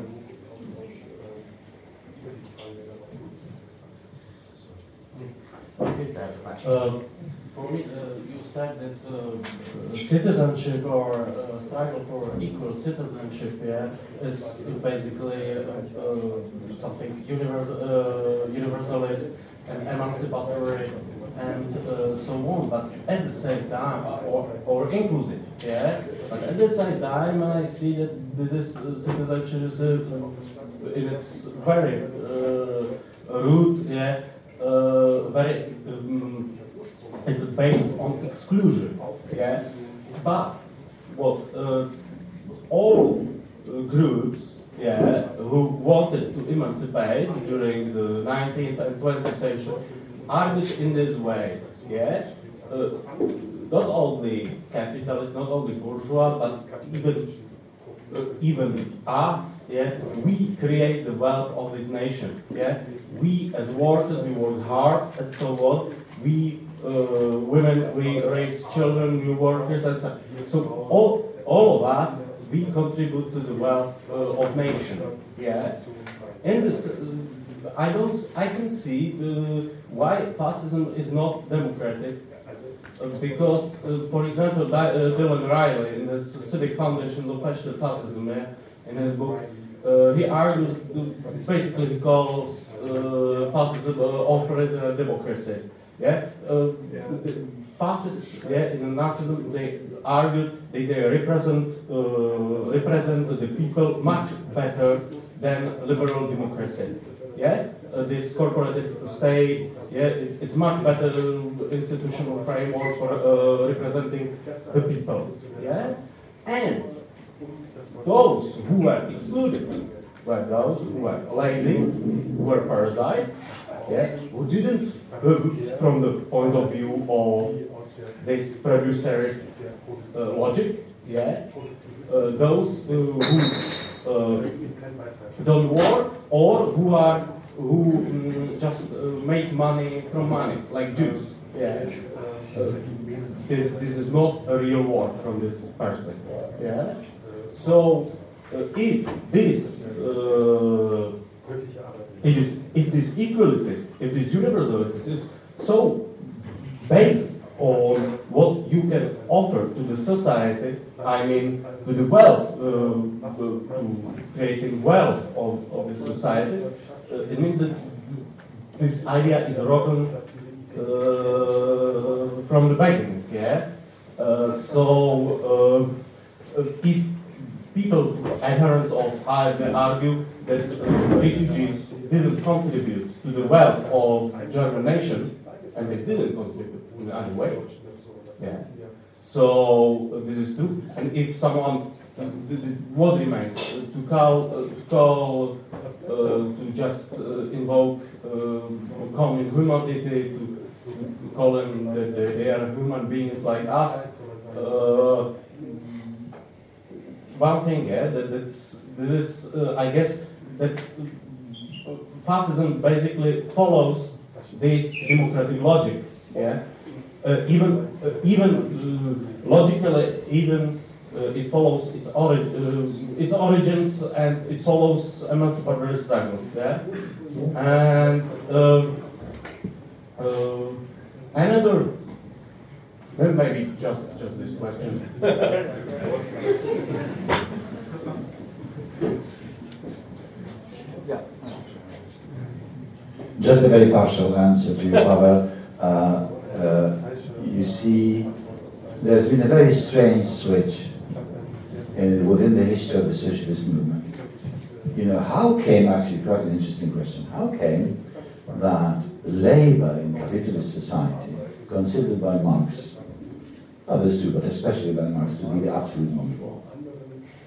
For me, you said that citizenship or struggle for equal citizenship is basically something universalist and emancipatory and so on, but at the same time, or inclusive, but at the same time I see that this citizenship is in its very root, very it's based on exclusion, but what all groups who wanted to emancipate during the 19th and 20th century argued in this way, not only capitalists, not only bourgeois, but even us, we create the wealth of this nation, we as workers, we work hard and so on, we women, we raise children, we workers, and so on. So all of us, we contribute to the wealth of nation. And this, I can see why fascism is not democratic, because, for example, Dylan Riley, in the Civic Foundations of Fascist Fascism, in his book, he argues, basically, he calls fascism authoritarian democracy. Fascists in Nazism, they argued that they represent the people much better than liberal democracy. This corporative state, it's much better institutional framework for representing the people. And those who were excluded were those who were lazy, who were parasites, who didn't, from the point of view of this producerist logic, those who don't work or who just make money from money, like Jews. This is not a real war from this perspective. So if this if this equality, if this universalism is so based on what you can offer to the society, I mean, to the wealth, to creating wealth of the society, it means that this idea is rotten from the beginning. So if people, adherents of argue that refugees didn't contribute to the wealth of German nation, and they didn't contribute in any way. So this is true. And if someone, what remains? To just invoke common humanity, to call them that they are human beings like us. One thing, I guess, that's fascism basically follows this democratic logic, even logically, even it follows its origins, and it follows emancipatory struggles, and another. Then maybe just this question. Just a very partial answer to you, Pavel. you see there's been a very strange switch within the history of the socialist movement. You know, how came, actually quite an interesting question, how came that labor in capitalist society, considered by Marx, others too, but especially by Marx, to be the absolute non-law?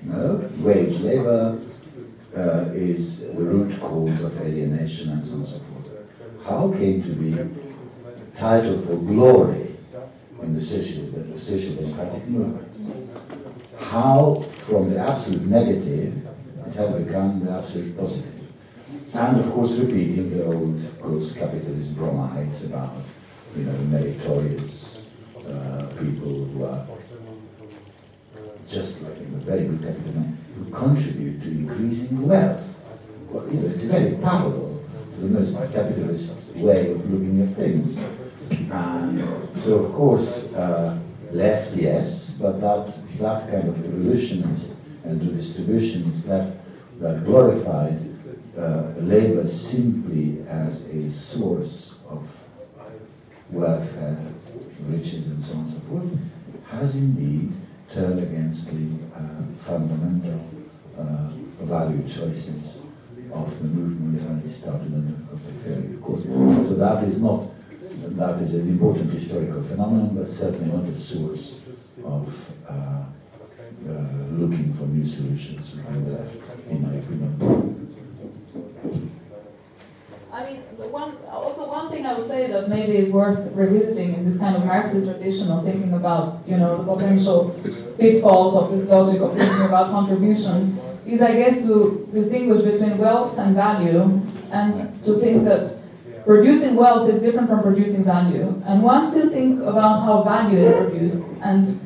No, wage labor is the root cause of alienation and so on and so forth. How came to be title for glory in the social democratic movement? How, from the absolute negative, it had become the absolute positive? And of course, repeating the old post-capitalist bromides about, you know, meritorious people who are just like in the very good capital man, who contribute to increasing wealth. Well, you know, it's very palpable to the most capitalist way of looking at things. And so, of course, left, yes, but that kind of revolutionist and redistributionist left that glorified labor simply as a source of welfare, riches, and so on and so forth, has indeed turned against the fundamental value choices of the movement and the establishment of the theory, of course. So that is not, that is an important historical phenomenon, but certainly not a source of looking for new solutions from the left, in my opinion. I mean, also one thing I would say that maybe is worth revisiting in this kind of Marxist tradition of thinking about, you know, the potential pitfalls of this logic of thinking about contribution is, I guess, to distinguish between wealth and value, and to think that producing wealth is different from producing value. And once you think about how value is produced, and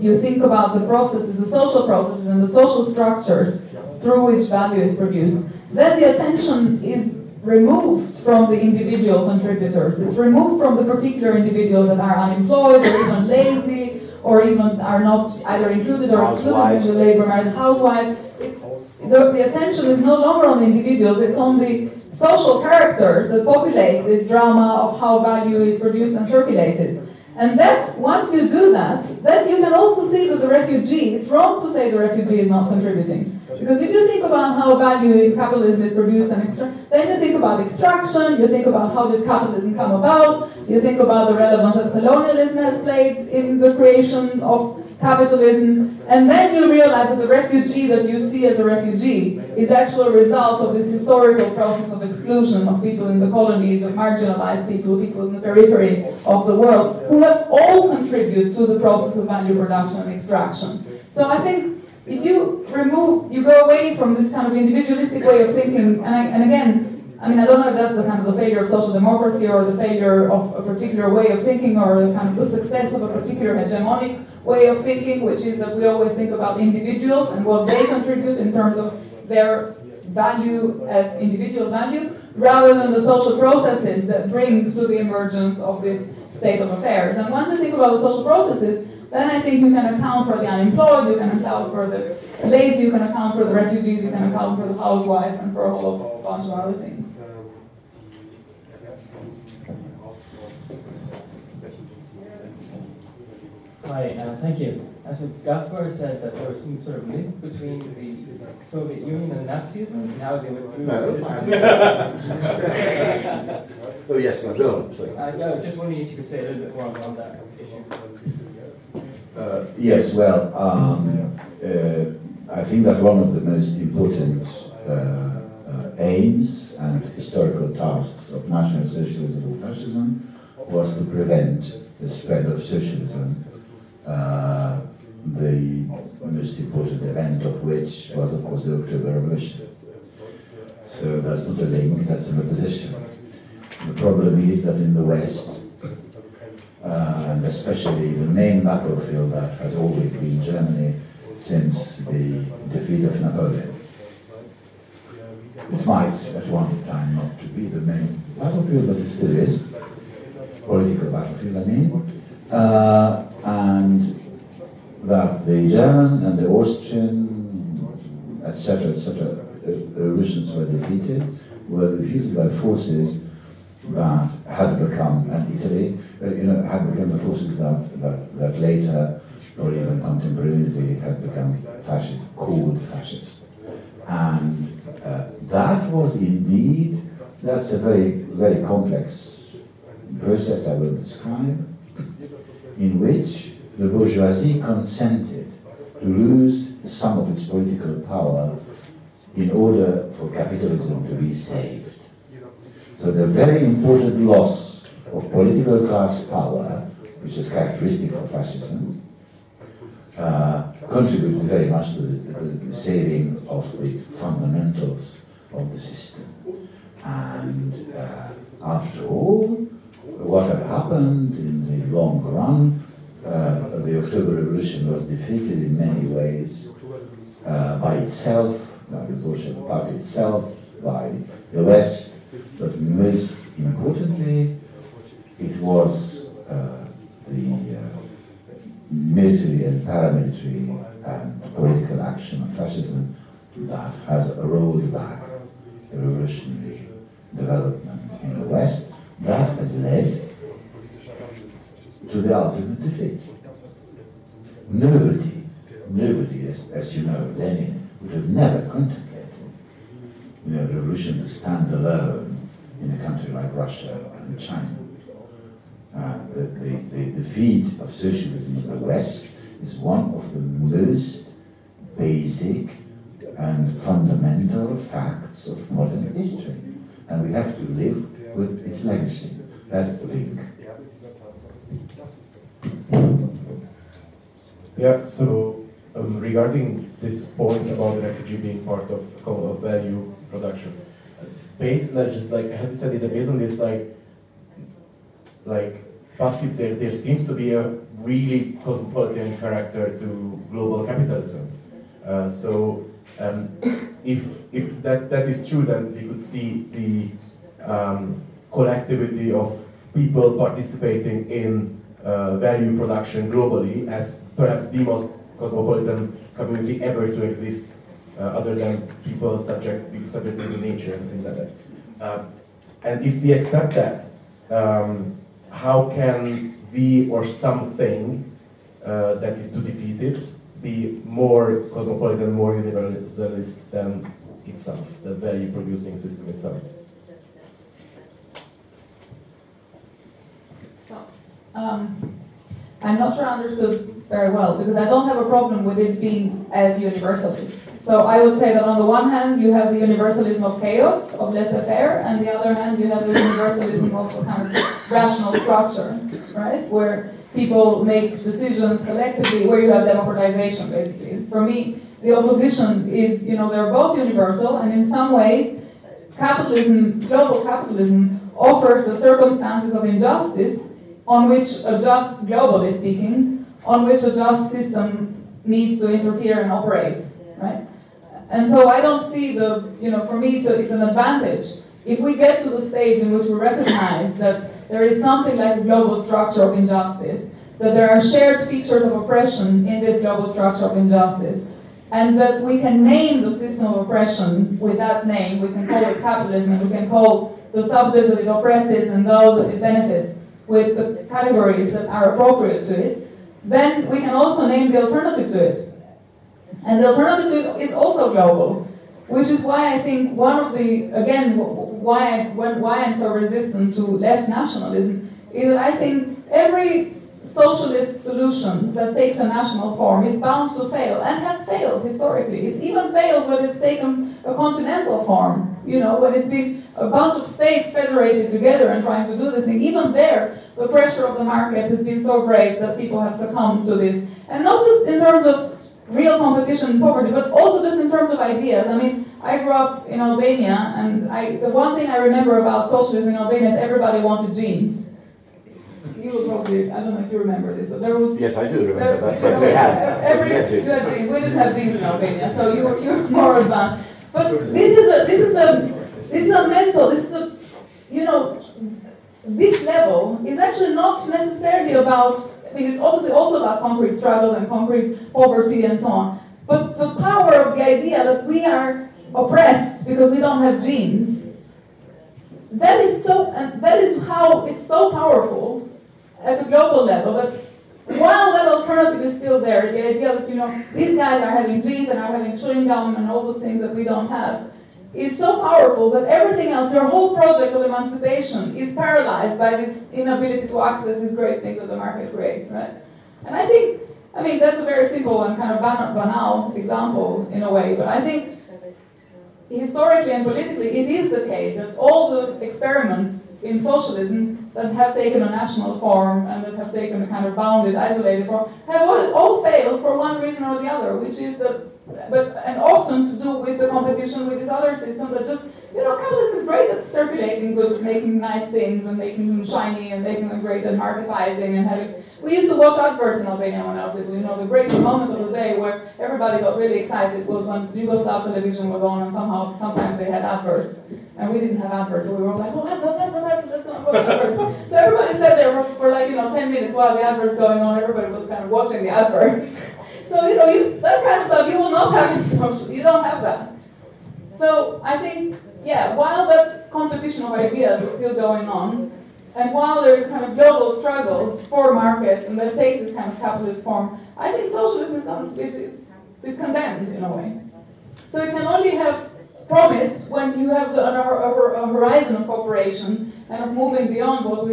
you think about the processes, the social processes and the social structures through which value is produced, then the attention is removed from the individual contributors. It's removed from the particular individuals that are unemployed or even lazy or even are not either included or excluded in the labor market, housewives. The attention is no longer on the individuals, it's on the social characters that populate this drama of how value is produced and circulated. And that, once you do that, then you can also see that the refugee, it's wrong to say the refugee is not contributing. Because if you think about how value in capitalism is produced and extracted, then you think about extraction, you think about how did capitalism come about, you think about the relevance that colonialism has played in the creation of capitalism, and then you realize that the refugee that you see as a refugee is actually a result of this historical process of exclusion of people in the colonies, of marginalized people, people in the periphery of the world, who have all contributed to the process of value production and extraction. So I think if you remove, you go away from this kind of individualistic way of thinking, and again, I mean, I don't know if that's the kind of the failure of social democracy or the failure of a particular way of thinking or the kind of the success of a particular hegemonic way of thinking, which is that we always think about individuals and what they contribute in terms of their value as individual value, rather than the social processes that bring to the emergence of this state of affairs. And once you think about the social processes, then I think you can account for the unemployed, you can account for the lazy, you can account for the refugees, you can account for the housewife, and for a whole bunch of other things. Hi, thank you. As Gáspár said, that there was some sort of link between the Soviet Union and Nazism. Now they went through. Oh yes, my girl. No, just wondering if you could say a little bit more about that issue. Yes, well, I think that one of the most important aims and historical tasks of National Socialism and Fascism was to prevent the spread of socialism, the most important event of which was, of course, the October Revolution. So that's not a link, that's an opposition. The problem is that in the West, and especially the main battlefield that has always been Germany since the defeat of Napoleon. It might at one time not to be the main battlefield, but it still is, political battlefield I mean, and that the German and the Austrian, etc., etc., revolutions were defeated by forces that had become, and Italy, had become the forces that later, or even contemporaneously, had become fascist, called fascist. And that was indeed, that's a very, very complex process I will describe, in which the bourgeoisie consented to lose some of its political power in order for capitalism to be saved. So the very important loss of political class power, which is characteristic of fascism, contributed very much to the saving of the fundamentals of the system. And after all, what had happened in the long run, the October Revolution was defeated in many ways by itself, by the Bolshevik Party itself, by the West, but most importantly, it was the military and paramilitary and political action of fascism that has rolled back the revolutionary development in the West that has led to the ultimate defeat. Nobody, as you know, Lenin would have never contemplated, revolution to stand alone in a country like Russia and China. The defeat of socialism in the West is one of the most basic and fundamental facts of modern history, and we have to live with its legacy. That's the link. Yeah, so regarding this point about the refugee being part of value production, based not just like I had said it, based on this like passive, there seems to be a really cosmopolitan character to global capitalism. If that is true, then we could see the collectivity of people participating in value production globally as perhaps the most cosmopolitan community ever to exist, other than people subject to nature and things like that. And if we accept that, how can we or something that is to defeat it be more cosmopolitan, more universalist than itself, the value-producing system itself? So, I'm not sure I understood very well, because I don't have a problem with it being as universalist. So I would say that on the one hand you have the universalism of chaos, of laissez-faire, and the other hand you have the universalism of a kind of rational structure, right? Where people make decisions collectively, where you have democratization, basically. For me, the opposition is, they're both universal, and in some ways, capitalism, global capitalism, offers the circumstances of injustice on which a just, globally speaking, on which a just system needs to interfere and operate, right? And so I don't see the, for me it's an advantage. If we get to the stage in which we recognize that there is something like a global structure of injustice, that there are shared features of oppression in this global structure of injustice, and that we can name the system of oppression with that name, we can call it capitalism, and we can call the subjects that it oppresses and those that it benefits with the categories that are appropriate to it, then we can also name the alternative to it. And the alternative to it is also global, which is why I think one of the, again, why I'm so resistant to left nationalism, is that I think every socialist solution that takes a national form is bound to fail, and has failed historically. It's even failed when it's taken a continental form, when it's been a bunch of states federated together and trying to do this thing. Even there, the pressure of the market has been so great that people have succumbed to this. And not just in terms of real competition and poverty, but also just in terms of ideas. I mean, I grew up in Albania, and the one thing I remember about socialism in Albania is everybody wanted jeans. You will probably, I don't know if you remember this, but there was... Yes, I do remember that, but we had jeans. We didn't have jeans in Albania, so you were more advanced. But this is a mental, this level is actually not necessarily about, it's obviously also about concrete struggles and concrete poverty and so on, but the power of the idea that we are oppressed because we don't have genes That is how it's so powerful at the global level. But while that alternative is still there, the idea that, you know, these guys are having jeans and are having chewing gum and all those things that we don't have, is so powerful, but everything else, your whole project of emancipation is paralyzed by this inability to access these great things that the market creates, right? And I think, I mean, that's a very simple and kind of banal example in a way, but I think historically and politically it is the case that all the experiments in socialism that have taken a national form and that have taken a kind of bounded, isolated form have all failed for one reason or the other, which is that, and often to do with the competition with this other system that just, you know, capitalism is great at circulating goods, making nice things and making them shiny and making them great at marketizing and having. We used to watch adverts in Albania when I was little. You know, the great moment of the day where everybody got really excited was when Yugoslav television was on, and somehow sometimes they had adverts, and we didn't have adverts, so we were all like, oh, adverts. So everybody sat there for like, you know, 10 minutes while the adverts going on. Everybody was kind of watching the adverts. So, you know, that kind of stuff you will not have in social. You don't have that. So I think, yeah, while that competition of ideas is still going on, and while there is kind of global struggle for markets and that takes this kind of capitalist form, I think socialism is condemned in a way. So it can only have promise when you have a horizon of cooperation and of moving beyond what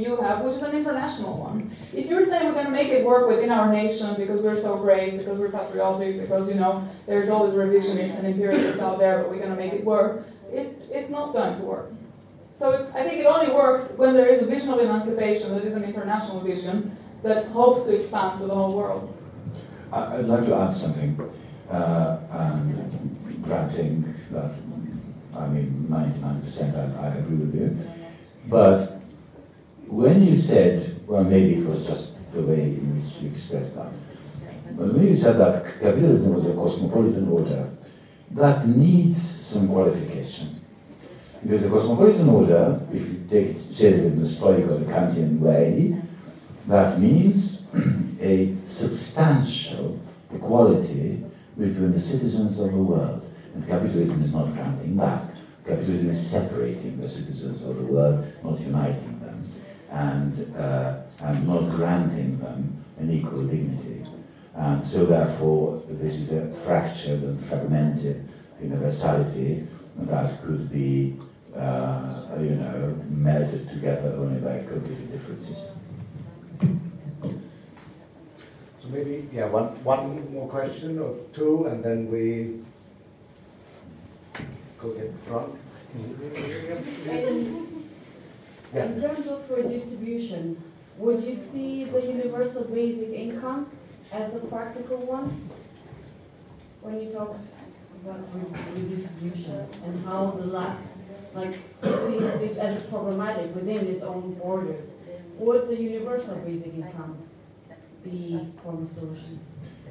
you have, which is an international one. If you're saying we're going to make it work within our nation because we're so great, because we're patriotic, because, you know, there's all this revisionist and imperialists out there, but we're going to make it work, it's not going to work. So I think it only works when there is a vision of emancipation that is an international vision that hopes to expand to the whole world. I'd like to add something. And granting that, I mean, 99% I agree with you. But when you said, well, maybe it was just the way in which you expressed that, but when you said that capitalism was a cosmopolitan order, that needs some qualification. Because the cosmopolitan order, if you take it seriously in the historic or the Kantian way, that means a substantial equality between the citizens of the world. And capitalism is not granting that. Capitalism is separating the citizens of the world, not uniting them, and not granting them an equal dignity. And so therefore, this is a fractured and fragmented universality that could be, you know, melded together only by completely different systems. So maybe, yeah, one more question or two, and then we go get drunk. Yeah. In terms of redistribution, would you see the universal basic income as a practical one when you talk about redistribution and how the left, like, sees this as problematic within its own borders? Would the universal basic income be form solution?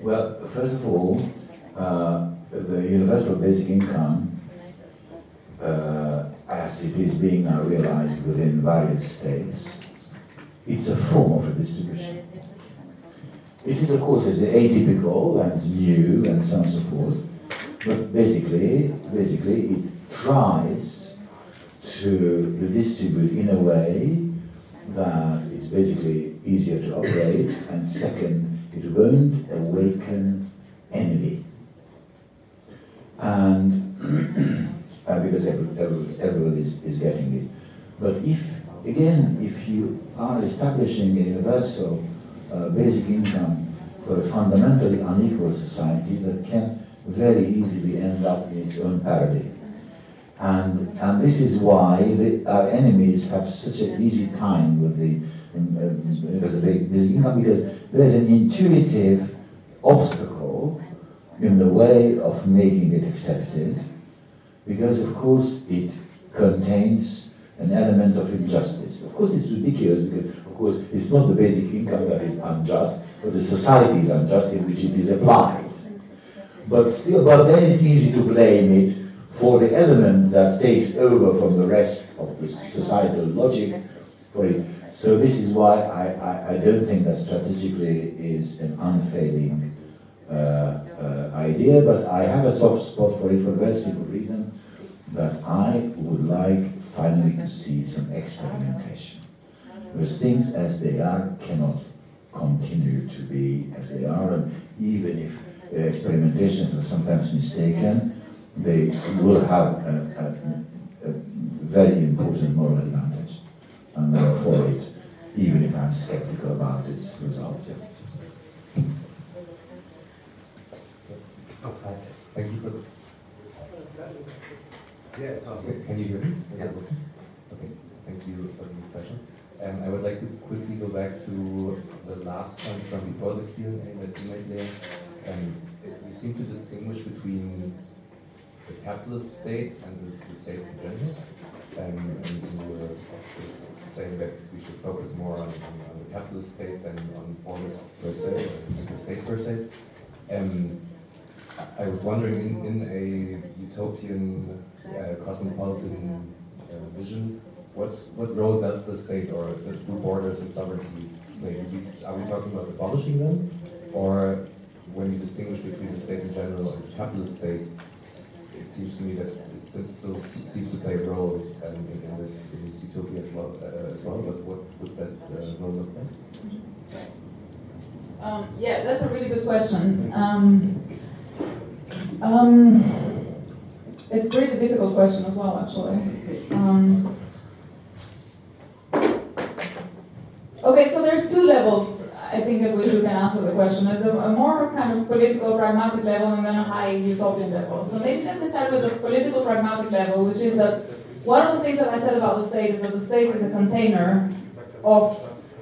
Well, first of all, the universal basic income, as it is being now realized within various states, it's a form of redistribution. It is, of course, it's atypical and new and so on and so forth, but basically it tries to redistribute in a way that is basically easier to operate, and second, it won't awaken envy. And because everyone is getting it. But if, again, if you are establishing a universal basic income for a fundamentally unequal society, that can very easily end up in its own parody. And this is why our enemies have such an easy time with the basic income, because there's an intuitive obstacle in the way of making it accepted, because of course it contains an element of injustice. Of course it's ridiculous, because of course it's not the basic income that is unjust, but the society is unjust in which it is applied. But then it's easy to blame it for the element that takes over from the rest of the societal logic for it. So this is why I don't think that strategically is an unfailing idea, but I have a soft spot for it for a very simple reason. but I would like finally to see some experimentation. Because things as they are cannot continue to be as they are, and even if the experimentations are sometimes mistaken, they will have a very important moral advantage. And I'm for it, even if I'm skeptical about its results. Okay. Thank you for the... Yeah, it's on. Can you hear me? Yeah. Okay, thank you for the discussion. I would like to quickly go back to the last point from before the Q&A that you made there. You seem to distinguish between the capitalist state and the state in general. And you were saying that we should focus more on the capitalist state than on forms per se, or the state per se. I was wondering, in a utopian, cosmopolitan vision, what role does the state or the borders and sovereignty play? Are we talking about abolishing them? Or when you distinguish between the state in general and the capitalist state, it seems to me that it still seems to play a role in this utopia as well. But what would that role look like? Yeah, that's a really good question. It's a really difficult question as well, actually. Okay, so there's two levels, I think, at which you can answer the question. There's a more kind of political, pragmatic level, and then a high utopian level. So maybe let me start with the political, pragmatic level, which is that one of the things that I said about the state is that the state is a container of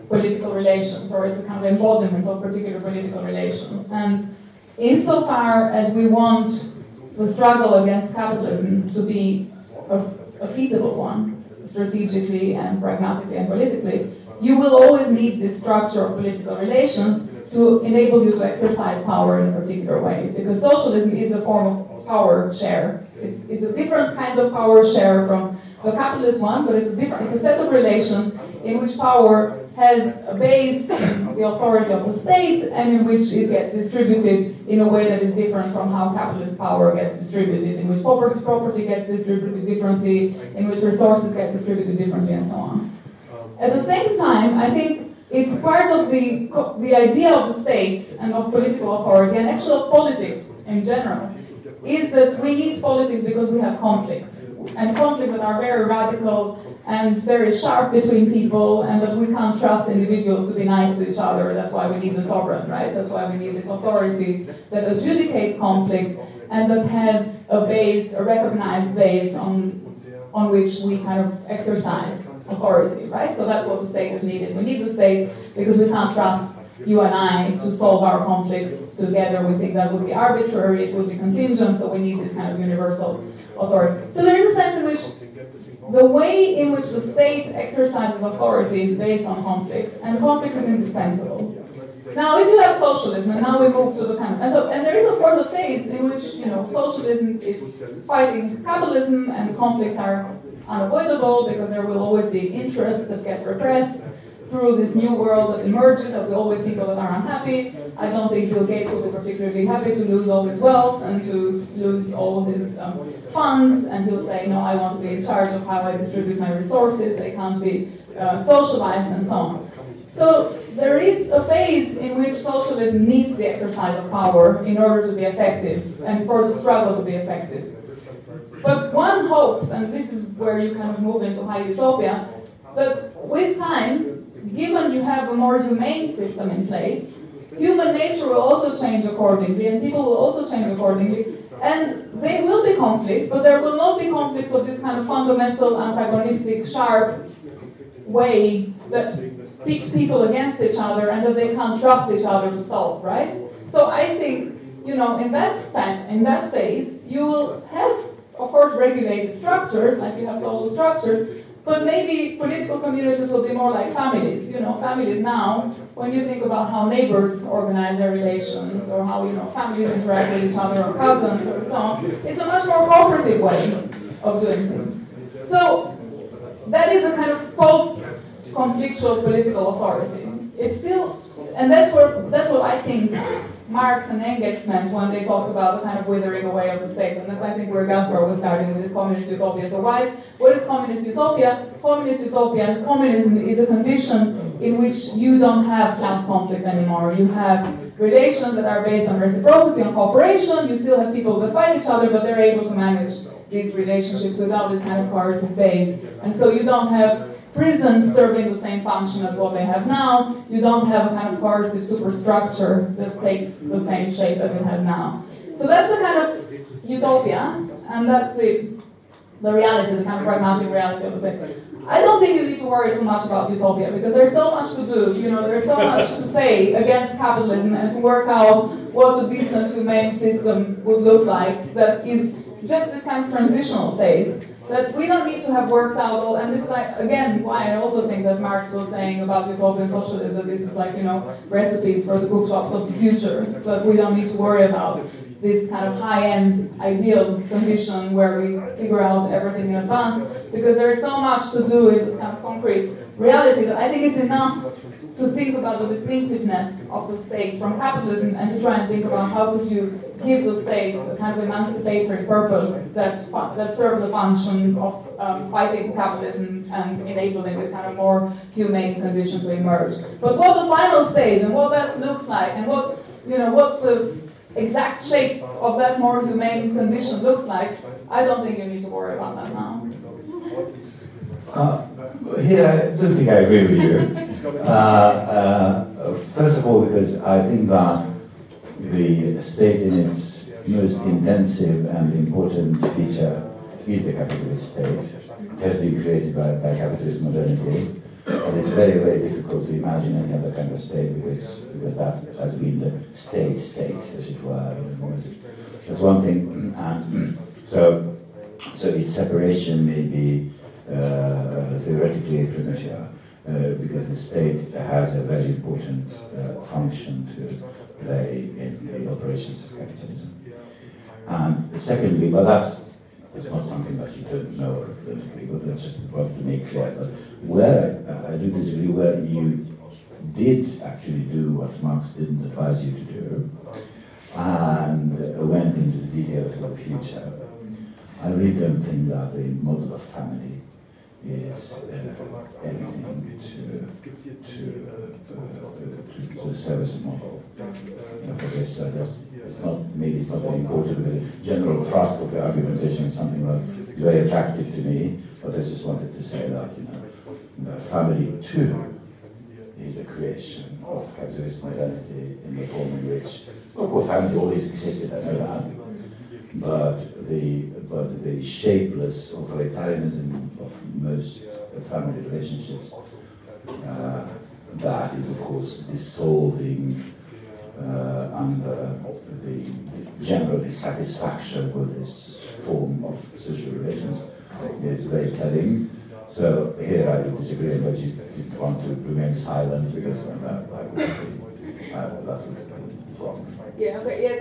political relations, or it's a kind of embodiment of particular political relations. And insofar as we want the struggle against capitalism to be a feasible one, strategically and pragmatically and politically, you will always need this structure of political relations to enable you to exercise power in a particular way. Because socialism is a form of power share. It's a different kind of power share from the capitalist one, but it's a set of relations in which power has a base in the authority of the state and in which it gets distributed in a way that is different from how capitalist power gets distributed, in which property gets distributed differently, in which resources get distributed differently, and so on. At the same time, I think it's part of the idea of the state and of political authority and actually of politics in general, is that we need politics because we have conflicts, and conflicts that are very radical and very sharp between people, and that we can't trust individuals to be nice to each other. That's why we need the sovereign, right? That's why we need this authority that adjudicates conflict and that has a base, a recognized base on which we kind of exercise authority, right? So that's what the state is needed. We need the state because we can't trust you and I to solve our conflicts together. We think that would be arbitrary, it would be contingent, so we need this kind of universal authority. So there is a sense in which the way in which the state exercises authority is based on conflict, and conflict is indispensable. Now, if you have socialism, and now we move to the kind of... And there is, of course, a phase in which, you know, socialism is fighting capitalism, and conflicts are unavoidable, because there will always be interests that get repressed through this new world that emerges. There will be always people that are unhappy. I don't think Bill Gates will be particularly happy to lose all his wealth and to lose all his funds, and he'll say, no, I want to be in charge of how I distribute my resources, they can't be socialized, and so on. So there is a phase in which socialism needs the exercise of power in order to be effective and for the struggle to be effective. But one hopes, and this is where you kind of move into high utopia, that with time, given you have a more humane system in place, human nature will also change accordingly, and people will also change accordingly, and there will be conflicts, but there will not be conflicts of this kind of fundamental, antagonistic, sharp way that pits people against each other and that they can't trust each other to solve, right? So I think, you know, in that phase, you will have, of course, regulated structures, like you have social structures, but maybe political communities will be more like families. You know, families now, when you think about how neighbors organize their relations, or how, you know, families interact with each other, or cousins, or so on, it's a much more cooperative way of doing things. So that is a kind of post-conflictual political authority. it's still, and that's what I think Marx and Engels meant when they talked about the kind of withering away of the state, and that's I think where Gáspár was starting with his communist utopia. So what is communist utopia? Communist utopia, communism is a condition in which you don't have class conflicts anymore. You have relations that are based on reciprocity and cooperation. You still have people that fight each other, but they're able to manage these relationships without this kind of coercive base. And so you don't have prisons serving the same function as what they have now. You don't have a kind of coercive superstructure that takes the same shape as it has now. So that's the kind of utopia, and that's the reality, the kind of pragmatic reality of the system. I don't think you need to worry too much about utopia, because there's so much to do, you know, there's so much to say against capitalism and to work out what a decent, humane system would look like that is just this kind of transitional phase that we don't need to have worked out all, and this is like, again, why I also think that Marx was saying about utopian socialism, that this is like, you know, recipes for the bookshops of the future, but we don't need to worry about this kind of high-end ideal condition where we figure out everything in advance, because there is so much to do in this kind of concrete reality that I think it's enough to think about the distinctiveness of the state from capitalism and to try and think about how could you give the state a kind of emancipatory purpose that serves a function of fighting capitalism and enabling this kind of more humane condition to emerge. But what the final stage and what that looks like and what, you know, what the exact shape of that more humane condition looks like, I don't think you need to worry about that now. I don't think I agree with you. First of all, because I think that the state in its most intensive and important feature is the capitalist state. It has been created by capitalist modernity. And it's very, very difficult to imagine any other kind of state because that has been the state, as it were. That's one thing. And so its separation may be theoretically premature, because the state has a very important function to play in the operations of capitalism. And secondly, well, it's not something that you don't know or don't agree with, that's just important to make clear. But where I do disagree, where you did actually do what Marx didn't advise you to do, and went into the details of the future, I really don't think that the model of family is anything to the service model. Maybe it's not very important, but the general thrust of the argumentation is something that's very attractive to me, but I just wanted to say that, you know, family too is a creation of capitalist modernity in the form in which, of course, family always existed, I know that. But the shapeless authoritarianism of most family relationships, that is, of course, dissolving under the general dissatisfaction with this form of social relations, is very telling. So here I would disagree, but you didn't want to remain silent because that would be wrong. Yeah, okay,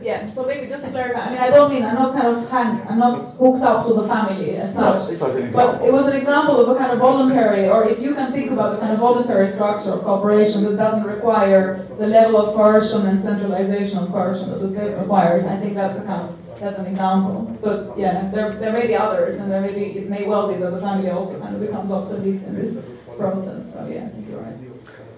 yeah, so maybe just to clarify, I mean, I'm not hooked up to the family as such, but it was an example of a kind of voluntary, or if you can think about the kind of voluntary structure of cooperation that doesn't require the level of coercion and centralization of coercion that the state requires, I think that's an example. But yeah, there may be others, and it may well be that the family also kind of becomes obsolete in this process, so yeah, I think you're right.